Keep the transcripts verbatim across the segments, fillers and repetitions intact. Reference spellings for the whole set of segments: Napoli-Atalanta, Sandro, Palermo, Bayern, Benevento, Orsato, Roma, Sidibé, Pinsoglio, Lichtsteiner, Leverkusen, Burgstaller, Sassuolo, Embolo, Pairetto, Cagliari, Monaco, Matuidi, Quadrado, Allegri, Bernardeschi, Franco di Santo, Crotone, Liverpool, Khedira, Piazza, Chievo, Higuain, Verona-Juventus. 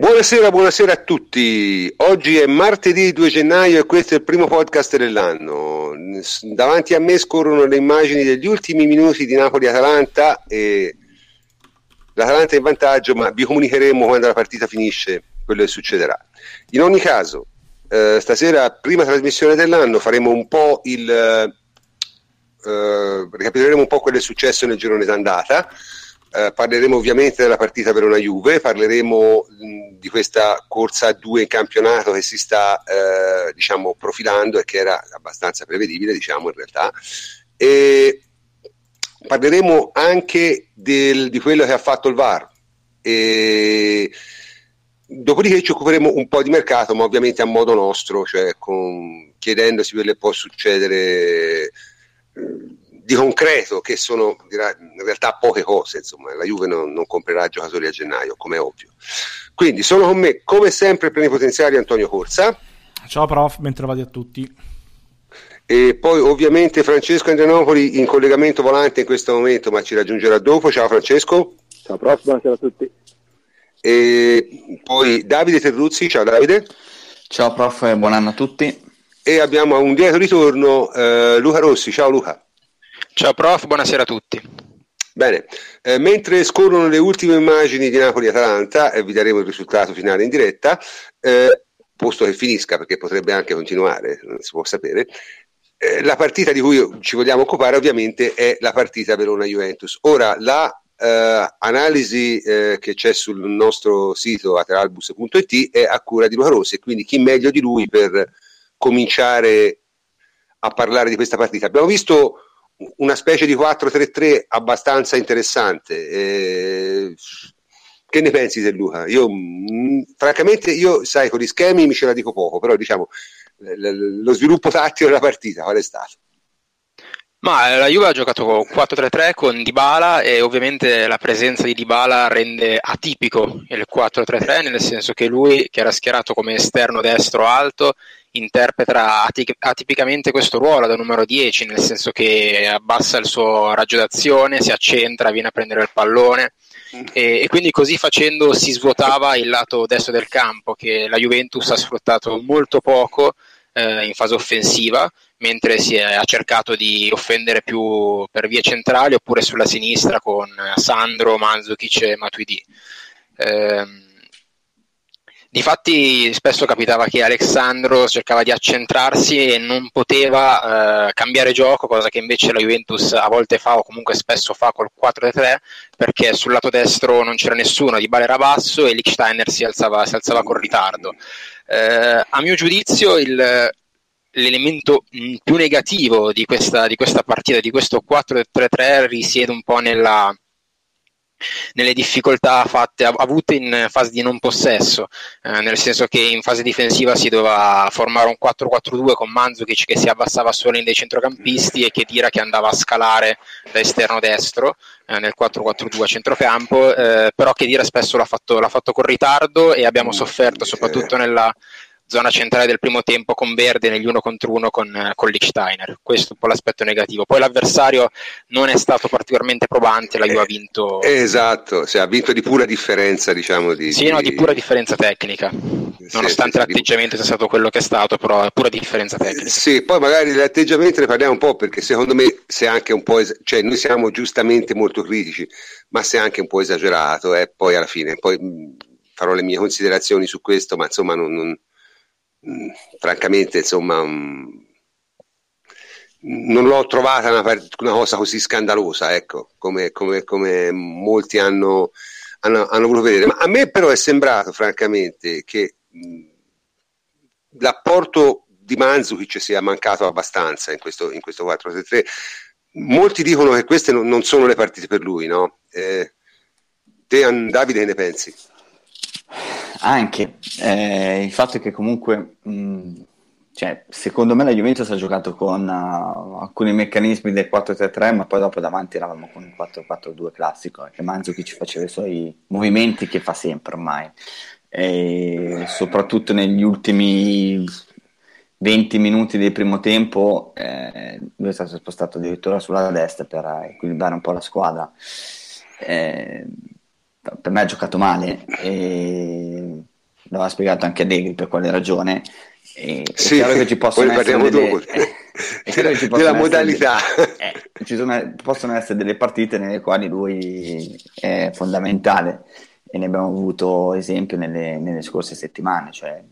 Buonasera, buonasera a tutti. Oggi è martedì due gennaio e questo è il primo podcast dell'anno. Davanti a me scorrono le immagini degli ultimi minuti di Napoli-Atalanta e l'Atalanta è in vantaggio, ma vi comunicheremo quando la partita finisce quello che succederà. In ogni caso, eh, stasera prima trasmissione dell'anno faremo un po' il eh, ricapitoleremo un po' quello che è successo nel girone d'andata. Eh, parleremo ovviamente della partita Verona-Juve, parleremo mh, di questa corsa a due in campionato che si sta eh, diciamo profilando e che era abbastanza prevedibile, diciamo, in realtà, e parleremo anche del, di quello che ha fatto il V A R, e dopodiché ci occuperemo un po' di mercato, ma ovviamente a modo nostro, cioè con, chiedendosi quello che può succedere eh, di concreto, che sono in realtà poche cose, insomma. La Juve non, non comprerà giocatori a gennaio, come è ovvio. Quindi sono con me, come sempre, il plenipotenziario Antonio Corsa. Ciao prof, bentrovati a tutti. E poi ovviamente Francesco Andrianopoli in collegamento volante in questo momento, ma ci raggiungerà dopo. Ciao Francesco. Ciao prof, buonasera a tutti. E poi Davide Terruzzi, ciao Davide. Ciao prof, buon anno a tutti. E abbiamo a un dietro ritorno eh, Luca Rossi, ciao Luca. Ciao prof, buonasera a tutti. Bene, eh, mentre scorrono le ultime immagini di Napoli-Atalanta e eh, vi daremo il risultato finale in diretta, eh, posto che finisca, perché potrebbe anche continuare, non si può sapere, eh, la partita di cui ci vogliamo occupare ovviamente è la partita Verona-Juventus. Ora, la eh, analisi eh, che c'è sul nostro sito ateralbus punto it è a cura di Luca Rossi, e quindi chi meglio di lui per cominciare a parlare di questa partita. Abbiamo visto una specie di quattro tre tre abbastanza interessante. Eh, che ne pensi te, Luca? Io mh, francamente io sai con gli schemi mi ce la dico poco, però diciamo l- lo sviluppo tattico della partita qual è stato? Ma la Juve ha giocato con quattro tre tre con Dybala, e ovviamente la presenza di Dybala rende atipico il quattro tre tre, nel senso che lui, che era schierato come esterno destro alto, interpreta atip- atipicamente questo ruolo da numero dieci, nel senso che abbassa il suo raggio d'azione, si accentra, viene a prendere il pallone e, e quindi così facendo si svuotava il lato destro del campo, che la Juventus ha sfruttato molto poco eh, in fase offensiva, mentre si è, ha cercato di offendere più per vie centrali oppure sulla sinistra con Sandro, Mandzukic e Matuidi. Eh, difatti spesso capitava che Alessandro cercava di accentrarsi e non poteva eh, cambiare gioco, cosa che invece la Juventus a volte fa, o comunque spesso fa col quattro tre tre, perché sul lato destro non c'era nessuno, Dybala era basso e Lichtsteiner si alzava, si alzava con ritardo. Eh, a mio giudizio il... l'elemento più negativo di questa, di questa partita, di questo quattro tre tre, risiede un po' nella, nelle difficoltà fatte, avute in fase di non possesso, eh, nel senso che in fase difensiva si doveva formare un quattro quattro due con Mandzukic che si abbassava solo in dei centrocampisti e Khedira che andava a scalare da esterno destro eh, nel quattro quattro due a centrocampo, eh, però Khedira spesso l'ha fatto, l'ha fatto con ritardo e abbiamo sofferto soprattutto nella zona centrale del primo tempo con Verde negli uno contro uno con, con Lichtsteiner. Questo è un po' l'aspetto negativo. Poi l'avversario non è stato particolarmente probante, la Juve eh, ha vinto. Esatto, cioè, ha vinto di pura differenza, diciamo. Di, sì, di... no, di pura differenza tecnica. Sì, nonostante sì, l'atteggiamento di... sia stato quello che è stato, però è pura differenza tecnica. Sì, poi magari dell'atteggiamento ne parliamo un po', perché secondo me se anche un po' es- cioè noi siamo giustamente molto critici, ma se anche un po' esagerato, eh, poi alla fine poi mh, farò le mie considerazioni su questo, ma insomma non, non... Mm, francamente insomma mm, non l'ho trovata una, part- una cosa così scandalosa, ecco, come, come, come molti hanno, hanno, hanno voluto vedere. Ma a me però è sembrato francamente che mm, l'apporto di Mandzukic sia mancato abbastanza in questo, in questo quattro tre tre. Molti dicono che queste non, non sono le partite per lui, no? Eh, te Davide, che ne pensi? Anche eh, il fatto è che comunque mh, cioè, secondo me la Juventus ha giocato con uh, alcuni meccanismi del quattro tre tre, ma poi dopo davanti eravamo con il quattro quattro due classico, eh, che Mandzukic faceva i suoi movimenti che fa sempre ormai, e soprattutto negli ultimi venti minuti del primo tempo eh, lui è stato spostato addirittura sulla destra per equilibrare un po' la squadra. eh, Per me ha giocato male, e l'aveva spiegato anche Allegri per quale ragione, e sì, è chiaro che ci possono essere delle, eh, è chiaro che ci possono della essere modalità delle, eh, ci sono, possono essere delle partite nelle quali lui è fondamentale, e ne abbiamo avuto esempio nelle, nelle scorse settimane, cioè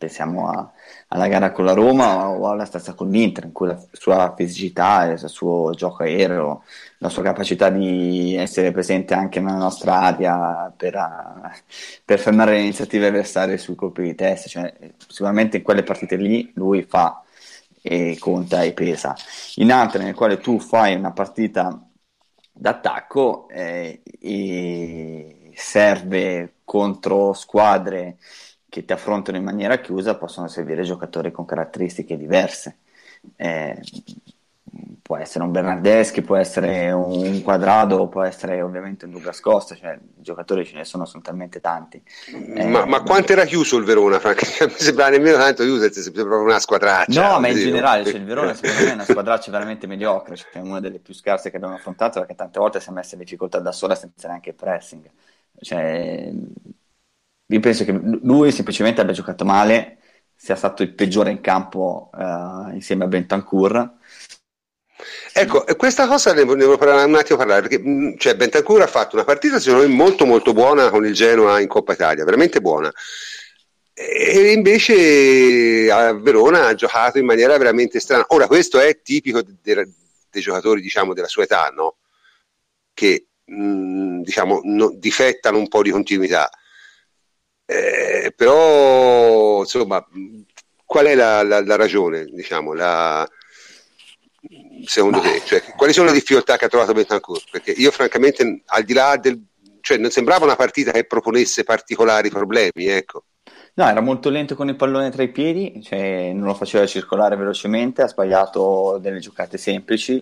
pensiamo a, alla gara con la Roma o alla stessa con l'Inter, in cui la sua fisicità, il suo gioco aereo, la sua capacità di essere presente anche nella nostra area per, per fermare le iniziative avversarie sui colpi di testa, cioè, sicuramente in quelle partite lì lui fa e conta e pesa. In altre nelle quali tu fai una partita d'attacco eh, e serve contro squadre che ti affrontano in maniera chiusa, possono servire giocatori con caratteristiche diverse. Eh, può essere un Bernardeschi, può essere un Quadrado, può essere ovviamente un Douglas Costa, cioè giocatori ce ne sono, sono talmente tanti. Eh, ma ma quanto era chiuso il Verona, Frank? Non mi sembrava nemmeno tanto chiuso, sembrava una squadraccia. No, ma in generale, cioè, il Verona secondo me è una squadraccia veramente mediocre, cioè, è una delle più scarse che abbiamo affrontato, perché tante volte si è messa in difficoltà da sola senza neanche il pressing. Cioè, io penso che lui semplicemente abbia giocato male, sia stato il peggiore in campo uh, insieme a Bentancur. Ecco, questa cosa ne volevo parlare un attimo parlare, perché cioè, Bentancur ha fatto una partita secondo me molto molto buona con il Genoa in Coppa Italia, veramente buona, e invece a Verona ha giocato in maniera veramente strana. Ora, questo è tipico dei, dei giocatori, diciamo, della sua età, no? Che mh, diciamo no, difettano un po' di continuità. Eh, però insomma, qual è la, la, la ragione, diciamo, la, secondo te, cioè, quali sono le difficoltà che ha trovato Bentancur? Perché io francamente, al di là del, cioè, non sembrava una partita che proponesse particolari problemi, ecco. No, era molto lento con il pallone tra i piedi, cioè non lo faceva circolare velocemente, ha sbagliato delle giocate semplici,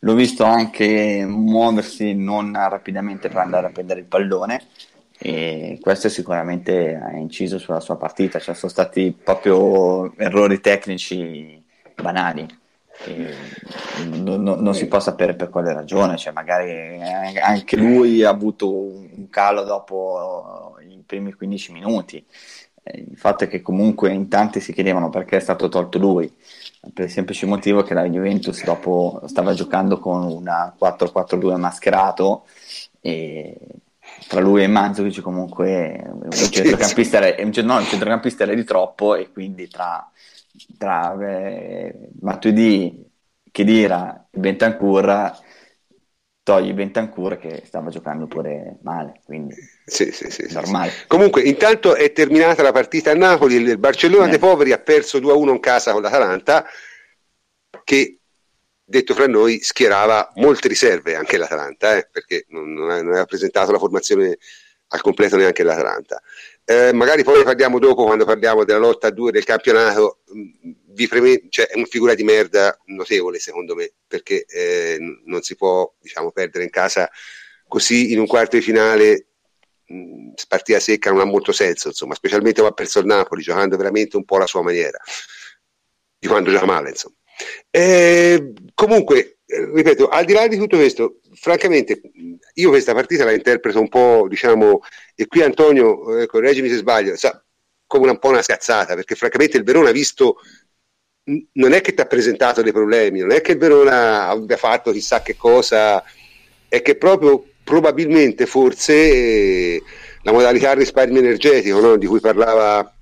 l'ho visto anche muoversi non rapidamente per andare a prendere il pallone, e questo sicuramente ha inciso sulla sua partita, cioè sono stati proprio errori tecnici banali, e non, non, non si può sapere per quale ragione, cioè magari anche lui ha avuto un calo dopo i primi quindici minuti. Il fatto è che comunque in tanti si chiedevano perché è stato tolto lui, per il semplice motivo che la Juventus dopo stava giocando con una quattro quattro due mascherato, e tra lui e Mandzukic comunque un centrocampista era, no, un centrocampista era di troppo, e quindi tra, tra eh, Matuidi, Khedira e Bentancur togli Bentancur che stava giocando pure male, quindi sì, sì, sì, normale. Sì, sì. Comunque intanto è terminata la partita a Napoli, il Barcellona eh. dei poveri ha perso due a uno in casa con l'Atalanta, che detto fra noi schierava molte riserve anche l'Atalanta, eh, perché non, non aveva presentato la formazione al completo neanche l'Atalanta. Eh, magari poi parliamo dopo, quando parliamo della lotta a due del campionato. Vi preme- cioè, è una figura di merda notevole secondo me, perché eh, non si può, diciamo, perdere in casa così in un quarto di finale, mh, partita secca, non ha molto senso, insomma, specialmente va perso il Napoli giocando veramente un po' la sua maniera di quando gioca male, insomma. Eh, comunque, ripeto, al di là di tutto questo, francamente io questa partita la interpreto un po', diciamo, e qui Antonio, eh, correggimi se sbaglio, sa, come una, un po' una scazzata, perché francamente il Verona, visto, non è che ti ha presentato dei problemi, non è che il Verona abbia fatto chissà che cosa, è che proprio probabilmente forse eh, la modalità risparmio energetico, no, di cui parlava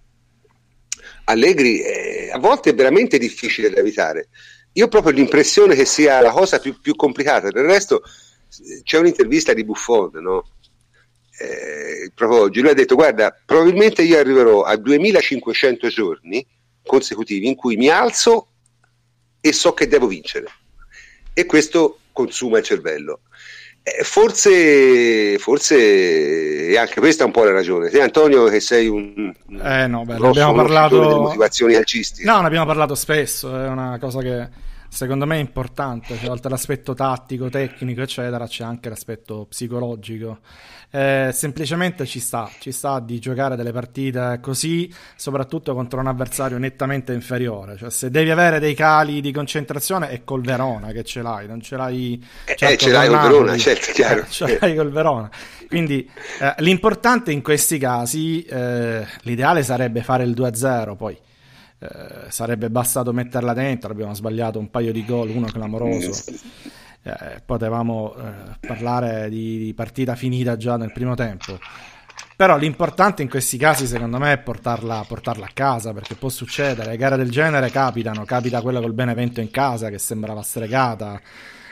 Allegri, eh, a volte è veramente difficile da evitare. Io ho proprio l'impressione che sia la cosa più, più complicata. Del resto c'è un'intervista di Buffon, no? Eh, proprio oggi lui ha detto: guarda, probabilmente io arriverò a duemilacinquecento giorni consecutivi in cui mi alzo e so che devo vincere, e questo consuma il cervello. Eh, forse, forse anche questa è un po' la ragione. Te, Antonio, che sei un, un eh no, beh, grosso abbiamo parlato delle motivazioni calcistiche. No, ne abbiamo parlato spesso, è una cosa che secondo me è importante, cioè, oltre all'aspetto tattico, tecnico eccetera, c'è anche l'aspetto psicologico. Eh, semplicemente ci sta ci sta di giocare delle partite così, soprattutto contro un avversario nettamente inferiore, cioè se devi avere dei cali di concentrazione è col Verona che ce l'hai, non ce l'hai certo eh, ce l'hai col Verona, certo, chiaro. Eh, ce l'hai col Verona, quindi eh, l'importante in questi casi, eh, l'ideale sarebbe fare il due a zero, poi Eh, sarebbe bastato metterla dentro. Abbiamo sbagliato un paio di gol, uno clamoroso, eh, potevamo eh, parlare di, di partita finita già nel primo tempo, però l'importante in questi casi secondo me è portarla, portarla a casa, perché può succedere, gare del genere capitano, capita quella col Benevento in casa che sembrava stregata,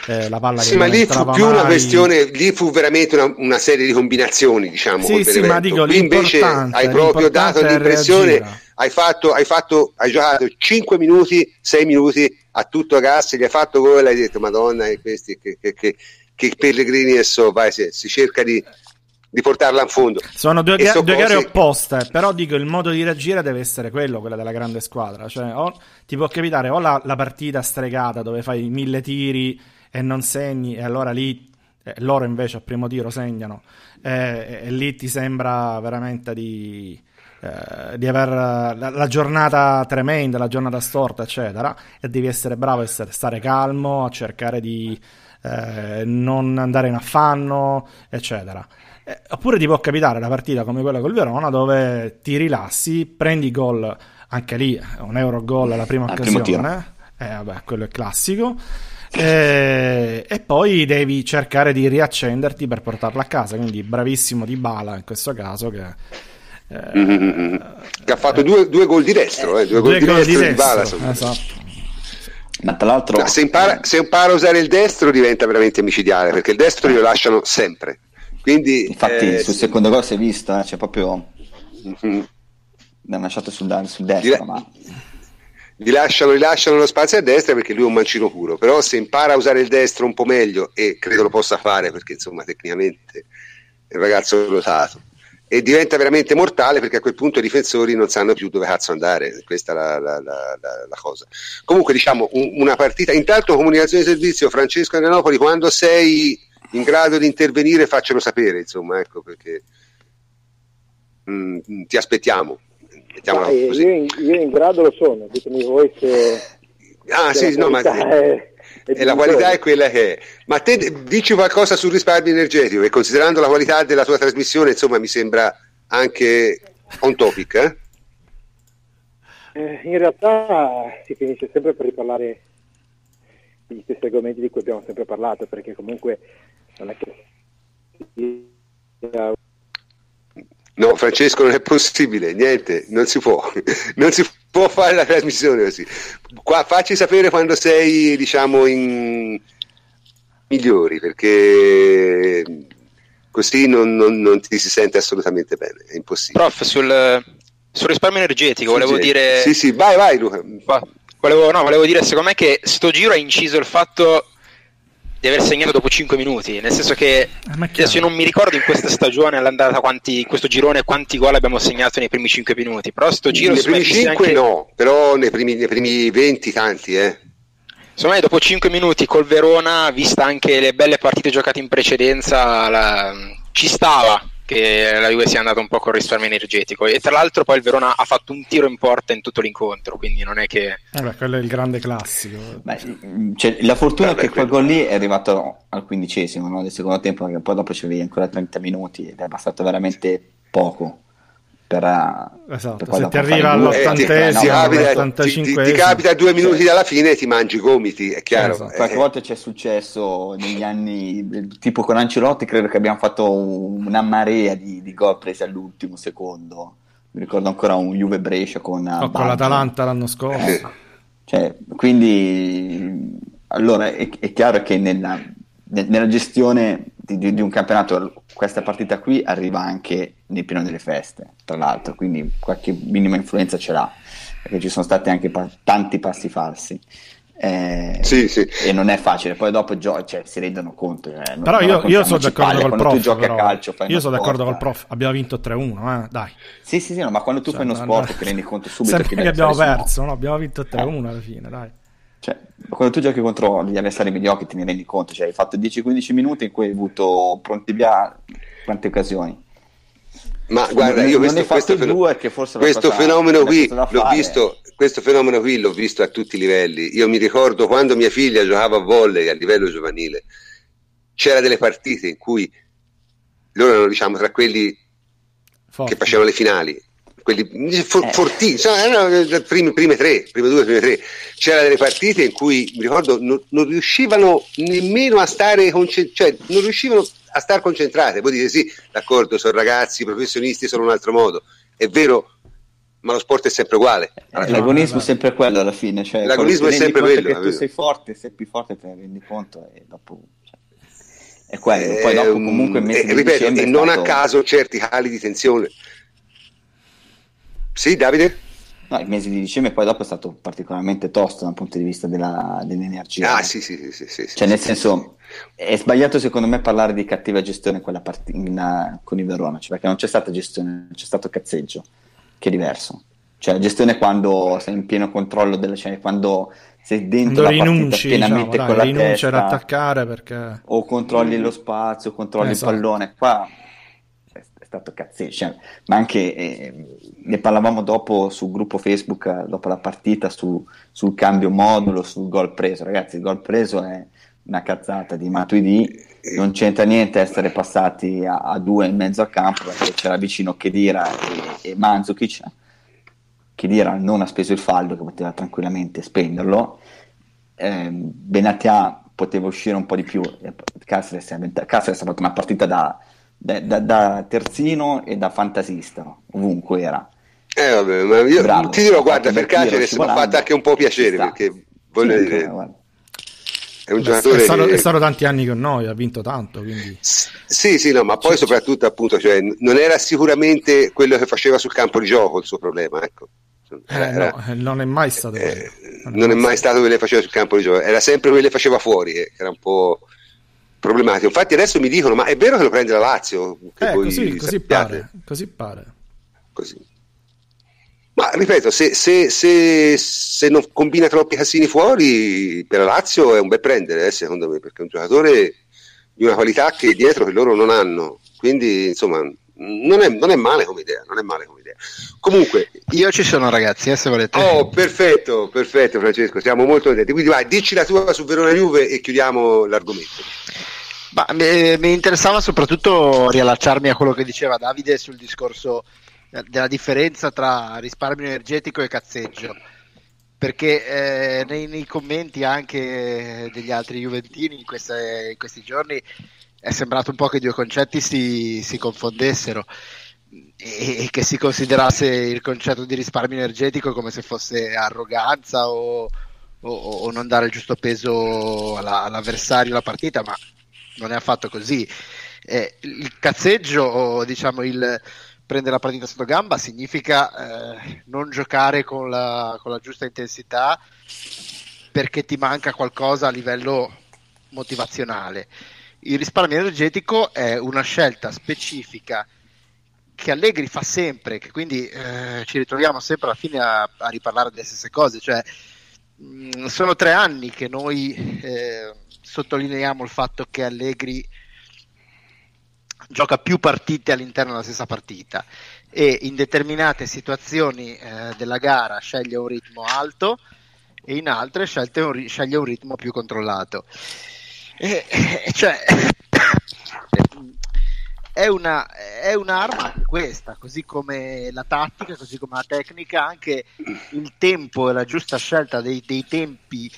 eh, la palla sì, che ma non lì fu più mai. Una questione, lì fu veramente una, una serie di combinazioni, diciamo, sì, col sì, Benevento. Ma dico, lì invece hai proprio dato l'impressione, hai fatto, hai fatto, hai giocato cinque minuti, sei minuti a tutto gas, gli hai fatto gol, hai detto Madonna, e questi che, che, che, che Pellegrini, so, vai, si, si cerca di, di portarla in fondo. Sono due, ga- so due cose... gare opposte, però dico il modo di reagire deve essere quello, quella della grande squadra, cioè o, ti può capitare o la, la partita stregata dove fai mille tiri e non segni, e allora lì eh, loro invece al primo tiro segnano, eh, e, e lì ti sembra veramente di... di aver la, la giornata tremenda, la giornata storta eccetera, e devi essere bravo a stare calmo, a cercare di eh, non andare in affanno eccetera, eh, oppure ti può capitare la partita come quella col Verona dove ti rilassi, prendi gol, anche lì un euro gol alla prima al occasione, eh, vabbè, quello è classico, eh, e poi devi cercare di riaccenderti per portarla a casa, quindi bravissimo Dybala in questo caso che Eh, mm-hmm. che ha fatto eh, due, due gol di destro, eh, due, due gol di destro, Dybala, esatto. Ma tra l'altro no, se, impara, se impara a usare il destro diventa veramente micidiale, perché il destro eh. lo lasciano sempre, quindi infatti eh, sul sì. secondo gol si è vista, c'è cioè proprio mm-hmm. l'hanno lasciato sul, sul destro, gli, ma... gli lasciano gli lasciano lo spazio a destra perché lui è un mancino puro, però se impara a usare il destro un po' meglio, e credo lo possa fare perché insomma tecnicamente il ragazzo è dotato, e diventa veramente mortale, perché a quel punto i difensori non sanno più dove cazzo andare, questa è la, la, la, la cosa. Comunque diciamo un, una partita, intanto comunicazione di servizio, Francesco Angianopoli, quando sei in grado di intervenire faccelo sapere, insomma, ecco, perché mh, ti aspettiamo. Mettiamola così. Io, in, io in grado lo sono, ditemi voi se ah se sì no ma è... e la qualità è quella che è. Ma te dici qualcosa sul risparmio energetico, e considerando la qualità della tua trasmissione insomma mi sembra anche on topic, eh? Eh, in realtà si finisce sempre per riparlare di stessi argomenti di cui abbiamo sempre parlato, perché comunque non è che no Francesco non è possibile, niente, non si può non si può fare la trasmissione così. Qua facci sapere quando sei diciamo in migliori, perché così non, non, non ti si sente assolutamente bene, è impossibile. Prof, sul, sul risparmio energetico volevo dire sì sì vai vai Luca volevo, no, volevo dire secondo me che sto giro ha inciso il fatto di aver segnato dopo cinque minuti, nel senso che adesso io non mi ricordo in questa stagione all'andata quanti, in questo girone quanti gol abbiamo segnato nei primi cinque minuti, però sto giro nei primi cinque anche... no, però nei primi, nei primi venti tanti, eh. Secondo me dopo cinque minuti col Verona, vista anche le belle partite giocate in precedenza, la... ci stava che la Juve sia andata un po' col risparmio energetico, e tra l'altro poi il Verona ha fatto un tiro in porta in tutto l'incontro, quindi non è che eh beh, quello è il grande classico. Beh, cioè, la fortuna beh, è che quel gol lì è arrivato al quindicesimo, no? Del secondo tempo, perché poi dopo ci avevi ancora trenta minuti ed è passato veramente poco per, esatto, per se ti arriva all'ottantesimo, ti capita due minuti sì. dalla fine e ti mangi i gomiti, è chiaro, esatto. eh. Qualche volta c'è successo negli anni tipo con Ancelotti, credo che abbiamo fatto una marea di, di gol presi all'ultimo secondo, mi ricordo ancora un Juve Brescia con, oh, con l'Atalanta l'anno scorso, eh. Cioè, quindi allora è, è chiaro che nella, nella gestione Di, di, di un campionato questa partita qui arriva anche nel pieno delle feste, tra l'altro, quindi qualche minima influenza ce l'ha, perché ci sono stati anche pa- tanti passi falsi, eh, sì, sì. E non è facile, poi dopo gio- cioè, si rendono conto, eh, però io, io sono d'accordo col prof, tu giochi a calcio, io sono d'accordo col prof, abbiamo vinto tre uno, eh, dai sì sì sì no, ma quando tu cioè, fai uno sport no, ti rendi conto subito che abbiamo perso, no? Abbiamo vinto tre uno alla fine, dai. Cioè, quando tu giochi contro gli avversari mediocri te ne rendi conto, cioè, hai fatto dieci quindici minuti in cui hai avuto pronti via tante occasioni. Ma guarda, io questo, ne questo, fenomeno, due che forse questo cosa, fenomeno qui l'ho visto, questo fenomeno qui l'ho visto a tutti i livelli. Io mi ricordo quando mia figlia giocava a volley a livello giovanile, c'era delle partite in cui loro erano, diciamo, tra quelli forti, che facevano le finali, quelli for, eh. forti, cioè, erano le prime, prime tre, prime due, prime tre. C'era delle partite in cui mi ricordo non, non riuscivano nemmeno a stare concentrati, cioè non riuscivano a star concentrate. Voi dite sì, d'accordo, sono ragazzi, professionisti, sono un altro modo, è vero, ma lo sport è sempre uguale. Eh, l'agonismo è sempre quello alla fine, cioè, l'agonismo è sempre quello, che tu sei forte, sei più forte, te ne rendi conto e dopo, cioè, è quello. Poi dopo comunque eh, eh, ripeto, di non stato... a caso certi cali di tensione. Sì, Davide? No, il mese di dicembre poi dopo è stato particolarmente tosto dal punto di vista della, dell'energia. Ah, sì, sì, sì, sì, sì, cioè, nel senso, è sbagliato secondo me parlare di cattiva gestione quella part- in, con il Verona, cioè, perché non c'è stata gestione, c'è stato cazzeggio, che è diverso. Cioè, la gestione è quando sei in pieno controllo della, cioè, quando sei dentro la partita pienamente, diciamo, con dai, la rinunci testa ad attaccare, perché o controlli lo spazio, controlli eh, il pallone, esatto. Qua cazzo, cioè, ma anche eh, ne parlavamo dopo sul gruppo Facebook dopo la partita su, sul cambio modulo, sul gol preso. Ragazzi, il gol preso è una cazzata di Matuidi, non c'entra niente essere passati a, a due in mezzo al campo, perché c'era vicino Khedira e, e Mandzukic. Khedira non ha speso il fallo, che poteva tranquillamente spenderlo, eh, Benatia poteva uscire un po' di più, Cáceres ha fatto una partita da Da, da, da terzino e da fantasista, ovunque era. Eh vabbè, ma io Bravo, ti dirò, guarda, per Cáceres mi ha fatto anche un po' piacere, perché voglio sì, dire, guarda. È un Beh, giocatore. È stato, che... è stato tanti anni con noi, ha vinto tanto. Quindi... Sì, sì, no, ma poi sì, soprattutto appunto, cioè, non era sicuramente quello che faceva sul campo di gioco il suo problema, ecco. Era, eh, no, era... non è mai stato quello. Eh, non, non è mai stato quello che faceva sul campo di gioco, era sempre quello che faceva fuori, eh, era un po' problematico. Infatti adesso mi dicono, ma è vero che lo prende la Lazio? Che eh, così, così pare, così pare. Così. Ma ripeto, se, se, se, se non combina troppi casini fuori, per la Lazio è un bel prendere, eh, secondo me, perché è un giocatore di una qualità che dietro che loro non hanno. Quindi, insomma, non è, non è male come idea, non è male come idea. Comunque, io ci sono, ragazzi, eh, se volete. Oh, perfetto, perfetto, Francesco, siamo molto contenti. Quindi vai, dici la tua su Verona Juve e chiudiamo l'argomento. Ma mi, mi interessava soprattutto riallacciarmi a quello che diceva Davide sul discorso della differenza tra risparmio energetico e cazzeggio, perché eh, nei, nei commenti anche degli altri juventini in, queste, in questi giorni è sembrato un po' che i due concetti si, si confondessero e, e che si considerasse il concetto di risparmio energetico come se fosse arroganza o, o, o non dare il giusto peso alla, all'avversario, alla partita, ma non è affatto così. Eh, il cazzeggio, o diciamo il prendere la partita sotto gamba, significa eh, non giocare con la, con la giusta intensità, perché ti manca qualcosa a livello motivazionale. Il risparmio energetico è una scelta specifica che Allegri fa sempre, che quindi eh, ci ritroviamo sempre alla fine a, a riparlare delle stesse cose. Cioè, mh, sono tre anni che noi eh, sottolineiamo il fatto che Allegri gioca più partite all'interno della stessa partita e in determinate situazioni eh, della gara sceglie un ritmo alto e in altre sceglie un, ri- sceglie un ritmo più controllato. E, e cioè, è una è un'arma questa, così come la tattica, così come la tecnica, anche il tempo e la giusta scelta dei, dei tempi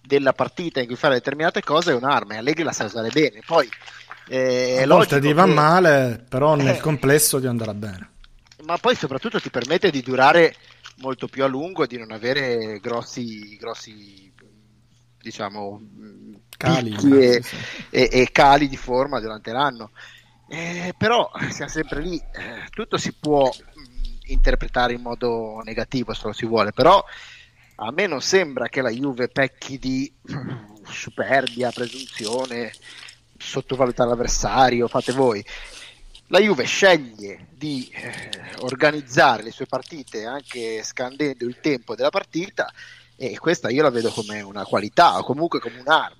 della partita in cui fare determinate cose è un'arma, e Allegri la sa usare bene. Poi eh, a volte ti va che... male, però nel eh, complesso ti andrà bene, ma poi soprattutto ti permette di durare molto più a lungo, di non avere grossi grossi diciamo cali e, sì. e, e cali di forma durante l'anno, eh, però siamo sempre lì, tutto si può mh, interpretare in modo negativo se lo si vuole, però a me non sembra che la Juve pecchi di superbia, presunzione, sottovalutare l'avversario, fate voi. La Juve sceglie di eh, organizzare le sue partite anche scandendo il tempo della partita e questa io la vedo come una qualità, o comunque come un'arma.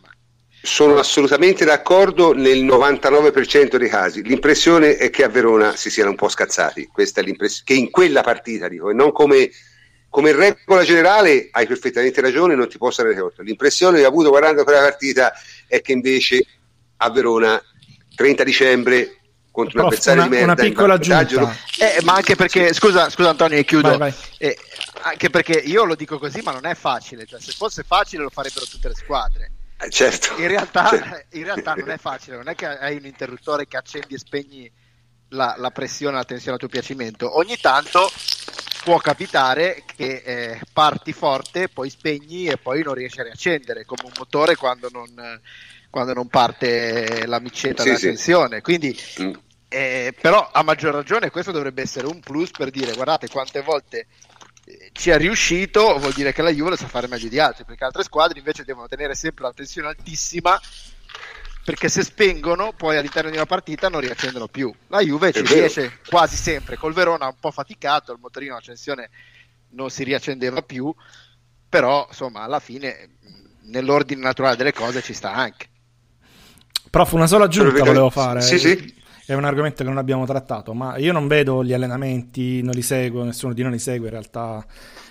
Sono assolutamente d'accordo nel novantanove per cento dei casi. L'impressione è che a Verona si siano un po' scazzati, questa è l'impressione, che in quella partita, dico, e non come, come regola generale hai perfettamente ragione, non ti posso dare torto. L'impressione che ho avuto guardando quella partita è che invece a Verona trenta dicembre contro un avversario di merda, una piccola aggiunta, eh, ma anche perché, sì. scusa, scusa Antonio, e chiudo, vai, vai. Eh, anche perché io lo dico così, ma non è facile, cioè se fosse facile lo farebbero tutte le squadre. Certo. In realtà, certo. in realtà non è facile, non è che hai un interruttore che accendi e spegni la, la pressione, la tensione a tuo piacimento. Ogni tanto può capitare che eh, parti forte, poi spegni e poi non riesci a riaccendere, come un motore quando non, quando non parte la micetta sì, della sì. tensione. Quindi, mm. eh, però a maggior ragione questo dovrebbe essere un plus per dire guardate quante volte ci è riuscito, vuol dire che la Juve lo sa fare meglio di altri, perché altre squadre invece devono tenere sempre la tensione altissima, perché se spengono poi all'interno di una partita non riaccendono più. La Juve ci riesce quasi sempre, col Verona un po' faticato, il motorino accensione non si riaccendeva più, però insomma alla fine nell'ordine naturale delle cose ci sta anche. Prof, una sola aggiunta volevo fare. Sì, sì. È un argomento che non abbiamo trattato, ma io non vedo gli allenamenti, non li seguo, nessuno di noi li segue in realtà,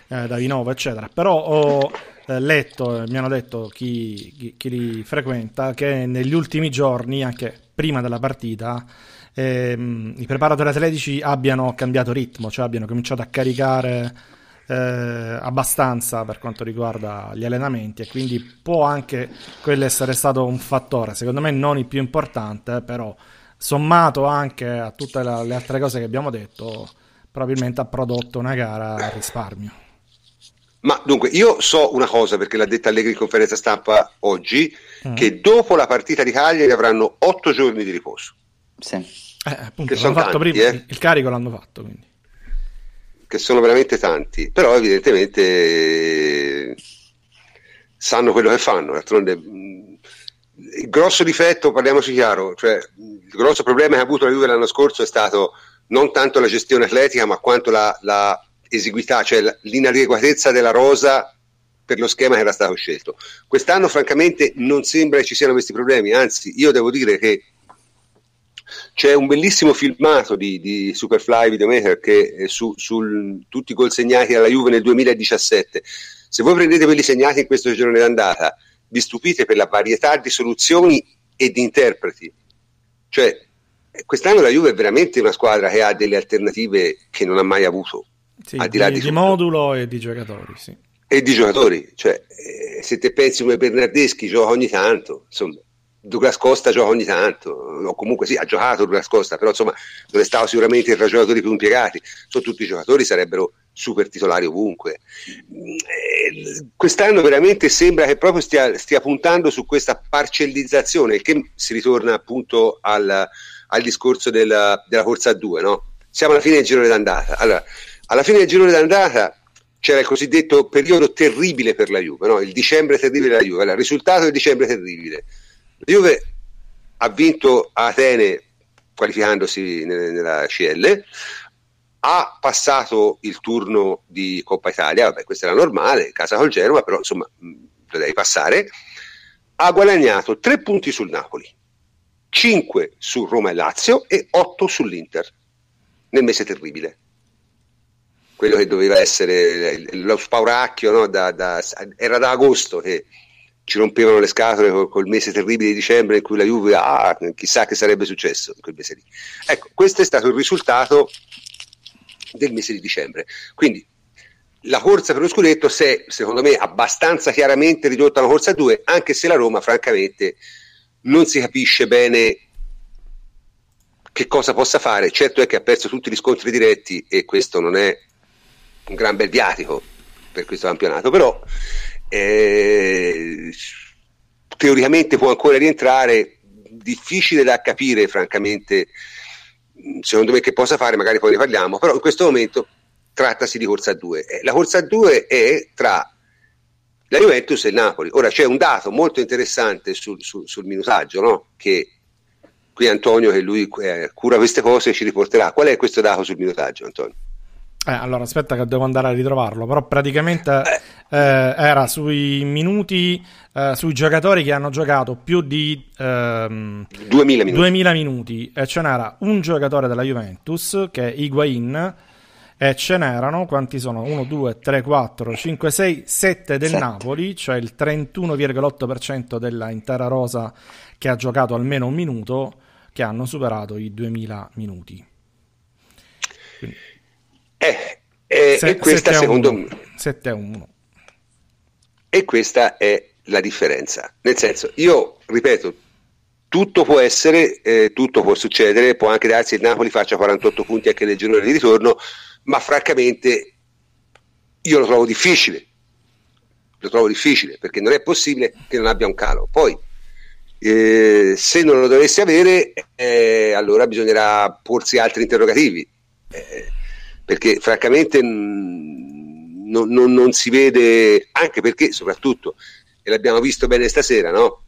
eh, da Vinovo eccetera, però ho eh, letto, eh, mi hanno detto chi, chi, chi li frequenta, che negli ultimi giorni, anche prima della partita, ehm, i preparatori atletici abbiano cambiato ritmo, cioè abbiano cominciato a caricare eh, abbastanza per quanto riguarda gli allenamenti, e quindi può anche quello essere stato un fattore, secondo me non il più importante, però sommato anche a tutte la, le altre cose che abbiamo detto, probabilmente ha prodotto una gara a risparmio. Ma dunque, io so una cosa, perché l'ha detta Allegri in conferenza stampa oggi, mm. che dopo la partita di Cagliari avranno otto giorni di riposo. Sì. Eh, appunto, che l'hanno fatto tanti, prima, eh? Il carico l'hanno fatto, quindi. Che sono veramente tanti, però evidentemente sanno quello che fanno, d'altronde... Il grosso difetto, parliamoci chiaro, cioè il grosso problema che ha avuto la Juve l'anno scorso è stato non tanto la gestione atletica, ma quanto la, la esiguità, cioè l'inadeguatezza della rosa per lo schema che era stato scelto. Quest'anno francamente non sembra che ci siano questi problemi, anzi io devo dire che c'è un bellissimo filmato di, di Superfly Videomaker che è su, su tutti i gol segnati alla Juve nel duemiladiciassette. Se voi prendete quelli segnati in questo girone d'andata, vi stupite per la varietà di soluzioni e di interpreti. Cioè, quest'anno la Juve è veramente una squadra che ha delle alternative che non ha mai avuto. Sì, al di là di, di modulo e di giocatori, sì. E di giocatori. Cioè, eh, se te pensi come Bernardeschi gioca ogni tanto, insomma, Douglas Costa gioca ogni tanto, o comunque sì, ha giocato Douglas Costa, però insomma non è stato sicuramente il ragionatore più impiegati. Sono tutti i giocatori, sarebbero super titolari ovunque. Eh, quest'anno veramente sembra che proprio stia, stia puntando su questa parcellizzazione, che si ritorna appunto al, al discorso della, della corsa a due, no? Siamo alla fine del girone d'andata. Allora, alla fine del girone d'andata c'era il cosiddetto periodo terribile per la Juve, no? Il dicembre terribile della Juve. Allora, il risultato del dicembre terribile: la Juve ha vinto a Atene qualificandosi nella C L, ha passato il turno di Coppa Italia, vabbè, questa era normale, casa col Genoa, però insomma lo devi passare, ha guadagnato tre punti sul Napoli, cinque su Roma e Lazio e otto sull'Inter nel mese terribile, quello che doveva essere lo spauracchio, no? da, da, era da agosto che ci rompevano le scatole col, col mese terribile di dicembre, in cui la Juve, ah, chissà che sarebbe successo in quel mese lì. Ecco, questo è stato il risultato del mese di dicembre, quindi la corsa per lo scudetto si è, secondo me, abbastanza chiaramente ridotta a una corsa a due, anche se la Roma francamente non si capisce bene che cosa possa fare. Certo è che ha perso tutti gli scontri diretti e questo non è un gran bel viatico per questo campionato, però eh, teoricamente può ancora rientrare, difficile da capire francamente secondo me che possa fare, magari poi ne parliamo, però in questo momento trattasi di corsa a due. La corsa a due è tra la Juventus e il Napoli. Ora c'è un dato molto interessante sul, sul, sul minutaggio, no? Che qui Antonio, che lui eh, cura queste cose, ci riporterà. Qual è questo dato sul minutaggio, Antonio? Eh, allora aspetta che devo andare a ritrovarlo, però praticamente eh, era sui minuti, eh, sui giocatori che hanno giocato più di ehm, duemila minuti, e ce n'era un giocatore della Juventus che è Higuain, e ce n'erano, quanti sono? uno, due, tre, quattro, cinque, sei, sette del Napoli, cioè il trentuno virgola otto per cento della intera rosa che ha giocato almeno un minuto, che hanno superato i duemila minuti. Quindi, Eh, eh, Se, e questa secondo me sette a uno, e questa è la differenza, nel senso, io ripeto, tutto può essere, eh, tutto può succedere, può anche darsi il Napoli faccia quarantotto punti anche nel girone di ritorno, ma francamente io lo trovo difficile lo trovo difficile perché non è possibile che non abbia un calo. Poi eh, se non lo dovesse avere, eh, allora bisognerà porsi altri interrogativi, eh, perché francamente non, non, non si vede, anche perché soprattutto, e l'abbiamo visto bene stasera, no?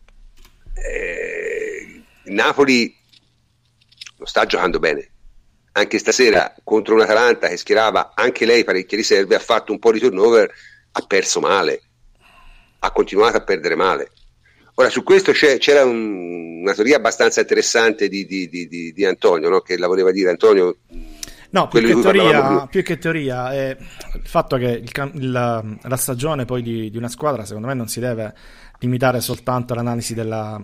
Eh, Napoli lo sta giocando bene, anche stasera contro un'Atalanta che schierava anche lei parecchie riserve, ha fatto un po' di turnover, ha perso male, ha continuato a perdere male. Ora su questo c'è, c'era un, una teoria abbastanza interessante di, di, di, di, di Antonio, no? Che la voleva dire Antonio. No, più che, teoria, più che teoria è il fatto che il, la, la stagione poi di, di una squadra, secondo me, non si deve limitare soltanto all'analisi della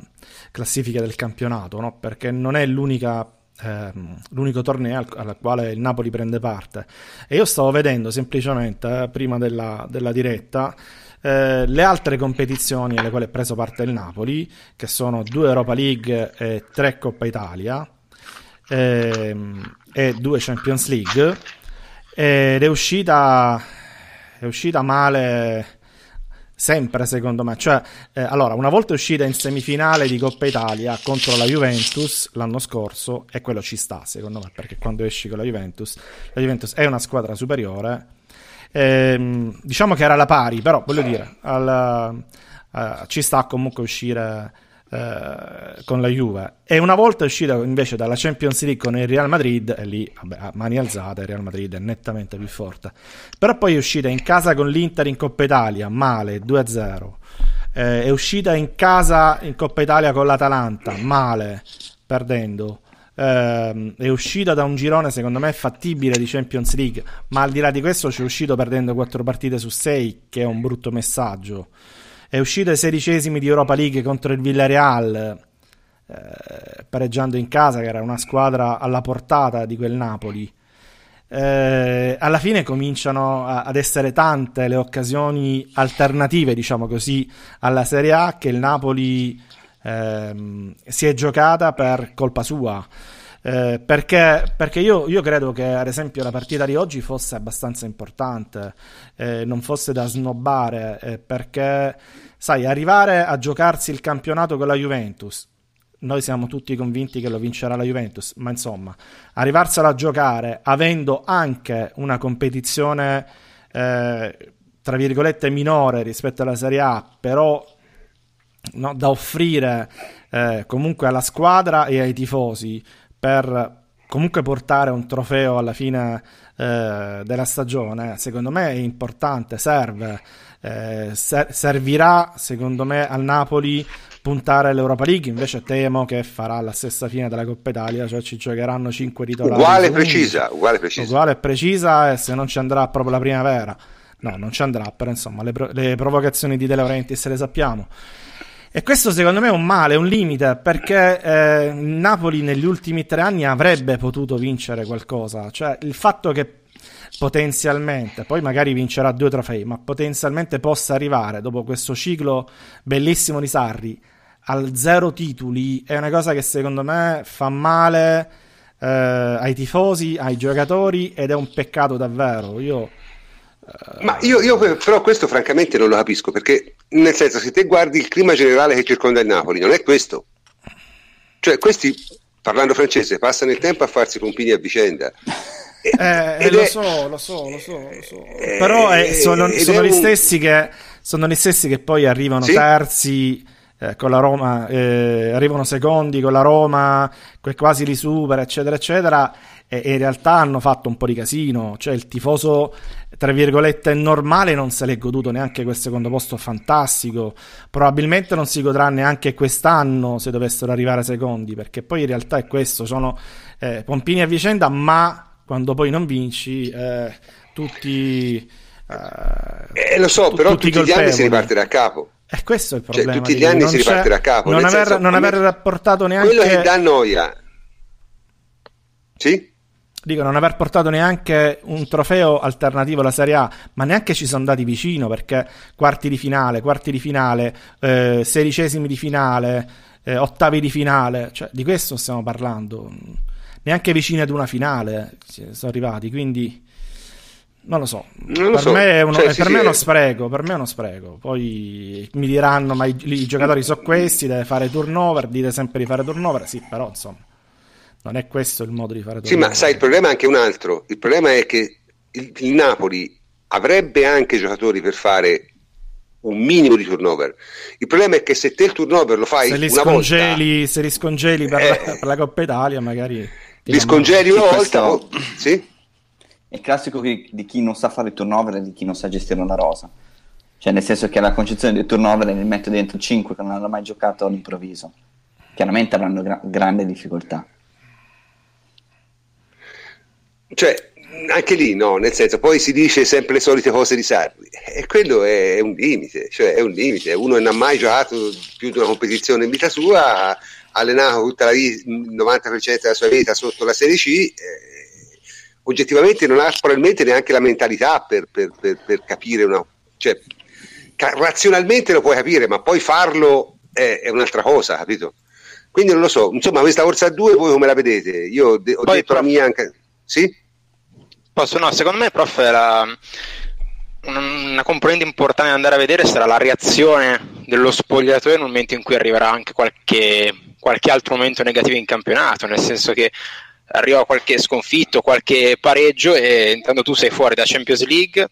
classifica del campionato, no? Perché non è l'unica, eh, l'unico torneo al, al quale il Napoli prende parte. E io stavo vedendo semplicemente, eh, prima della, della diretta, eh, le altre competizioni alle quali ha preso parte il Napoli, che sono due Europa League e tre Coppa Italia, eh, e due Champions League, ed è uscita è uscita male sempre, secondo me, cioè eh, allora una volta è uscita in semifinale di Coppa Italia contro la Juventus l'anno scorso, e quello ci sta, secondo me, perché quando esci con la Juventus la Juventus è una squadra superiore, ehm, diciamo che era alla pari, però voglio dire alla, eh, ci sta comunque uscire con la Juve. E una volta uscita invece dalla Champions League con il Real Madrid, e lì vabbè, a mani alzate il Real Madrid è nettamente più forte, però poi è uscita in casa con l'Inter in Coppa Italia male, due a zero, eh, è uscita in casa in Coppa Italia con l'Atalanta male, perdendo, eh, è uscita da un girone secondo me fattibile di Champions League, ma al di là di questo ci è uscito perdendo quattro partite su sei, che è un brutto messaggio. È uscito ai sedicesimi di Europa League contro il Villarreal, eh, pareggiando in casa, che era una squadra alla portata di quel Napoli. Eh, alla fine cominciano a, ad essere tante le occasioni alternative, diciamo così, alla Serie A, che il Napoli eh, si è giocata per colpa sua. Eh, perché, perché io, io credo che ad esempio la partita di oggi fosse abbastanza importante, eh, non fosse da snobbare, eh, perché sai, arrivare a giocarsi il campionato con la Juventus, noi siamo tutti convinti che lo vincerà la Juventus, ma insomma arrivarsela a giocare avendo anche una competizione eh, tra virgolette minore rispetto alla Serie A, però no, da offrire eh, comunque alla squadra e ai tifosi, per comunque portare un trofeo alla fine eh, della stagione, secondo me è importante, serve, eh, ser- servirà secondo me al Napoli puntare all'Europa League. Invece temo che farà la stessa fine della Coppa Italia, cioè ci giocheranno cinque titolari uguale precisa, uguale precisa uguale precisa e se non ci andrà proprio la primavera, no, non ci andrà, però insomma le, pro- le provocazioni di De Laurentiis se le sappiamo. E questo secondo me è un male, un limite, perché eh, Napoli negli ultimi tre anni avrebbe potuto vincere qualcosa, cioè il fatto che potenzialmente, poi magari vincerà due trofei, ma potenzialmente possa arrivare dopo questo ciclo bellissimo di Sarri al zero titoli è una cosa che secondo me fa male eh, ai tifosi, ai giocatori, ed è un peccato davvero. Io Ma io, io però questo francamente non lo capisco, perché nel senso, se te guardi il clima generale che circonda il Napoli, non è questo, cioè questi, parlando francese, passano il tempo a farsi compini a vicenda, e, eh, lo, è, so, lo so lo so lo so eh, però è, sono, sono gli stessi un... che sono gli stessi che poi arrivano sì? terzi eh, con la Roma, eh, arrivano secondi con la Roma, che quasi li supera, eccetera eccetera, e, e in realtà hanno fatto un po' di casino, cioè il tifoso tra virgolette normale non se l'è goduto neanche quel secondo posto fantastico, probabilmente non si godrà neanche quest'anno se dovessero arrivare secondi, perché poi in realtà è questo, sono eh, pompini a vicenda, ma quando poi non vinci eh, tutti eh, eh, lo so, tu, però tutti, tutti gli anni si riparte da capo. E questo è il problema. Cioè, tutti gli anni si riparte da capo. Non, aver, senso, non aver rapportato neanche... Quello che dà noia. Sì? Dico, non aver portato neanche un trofeo alternativo alla Serie A, ma neanche ci sono andati vicino, perché quarti di finale, quarti di finale, eh, sedicesimi di finale, eh, ottavi di finale, cioè di questo stiamo parlando. Neanche vicino ad una finale sono arrivati, quindi... Non lo so, non lo per, so. Me, è uno, cioè, per sì, me è uno spreco, per me è uno spreco. Poi mi diranno, ma i, i giocatori sono questi, deve fare turnover, dire sempre di fare turnover, sì, però insomma, non è questo il modo di fare turnover. Sì, ma sai, il problema è anche un altro, il problema è che il, il Napoli avrebbe anche giocatori per fare un minimo di turnover, il problema è che se te il turnover lo fai se li una scongeli, volta... Se li scongeli per, eh, la, per la Coppa Italia magari... Li scongeli una volta, volta. volta. Sì? È il classico di chi non sa fare il turnover e di chi non sa gestire una rosa, cioè nel senso che la concezione del turnover ne mette dentro cinque che non hanno mai giocato all'improvviso, chiaramente avranno gra- grande difficoltà, cioè anche lì, no, nel senso, poi si dice sempre le solite cose di Sarri e quello è un limite, cioè è un limite, uno non ha mai giocato più di una competizione in vita sua, ha allenato tutta la vita, il novanta per cento della sua vita sotto la Serie C, eh, oggettivamente non ha probabilmente neanche la mentalità per, per, per, per capire una, cioè, ca- razionalmente lo puoi capire, ma poi farlo è, è un'altra cosa, capito? Quindi non lo so, insomma, questa corsa a due voi come la vedete? Io de- ho poi, detto prof... la mia anche... Sì? Posso, no, secondo me prof era una componente importante da andare a vedere, sarà la reazione dello spogliatoio nel momento in cui arriverà anche qualche, qualche altro momento negativo in campionato, nel senso che arriva qualche sconfitto, qualche pareggio e intanto tu sei fuori da Champions League,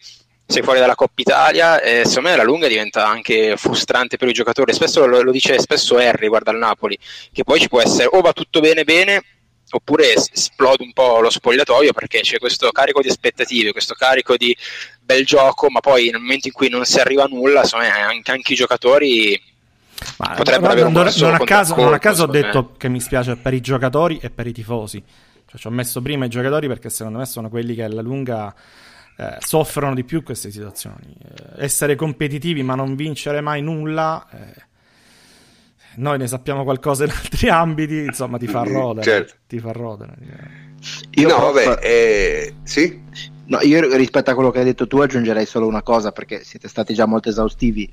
sei fuori dalla Coppa Italia e secondo me la lunga diventa anche frustrante per i giocatori, spesso lo, lo dice spesso Harry guarda il Napoli, che poi ci può essere o va tutto bene bene oppure esplode un po' lo spogliatoio perché c'è questo carico di aspettative, questo carico di bel gioco, ma poi nel momento in cui non si arriva a nulla, insomma, anche, anche i giocatori... Ma potrebbero avere un non, non, a caso, corpo, non a caso ho detto me. Che mi spiace per i giocatori e per i tifosi. Cioè, ci ho messo prima i giocatori perché secondo me sono quelli che alla lunga eh, soffrono di più queste situazioni. Eh, essere competitivi ma non vincere mai nulla, eh, noi ne sappiamo qualcosa in altri ambiti, insomma ti fa rodere. Certo. Ti fa rodere. Io no, prof... vabbè, eh, sì? No, io rispetto a quello che hai detto tu aggiungerei solo una cosa, perché siete stati già molto esaustivi,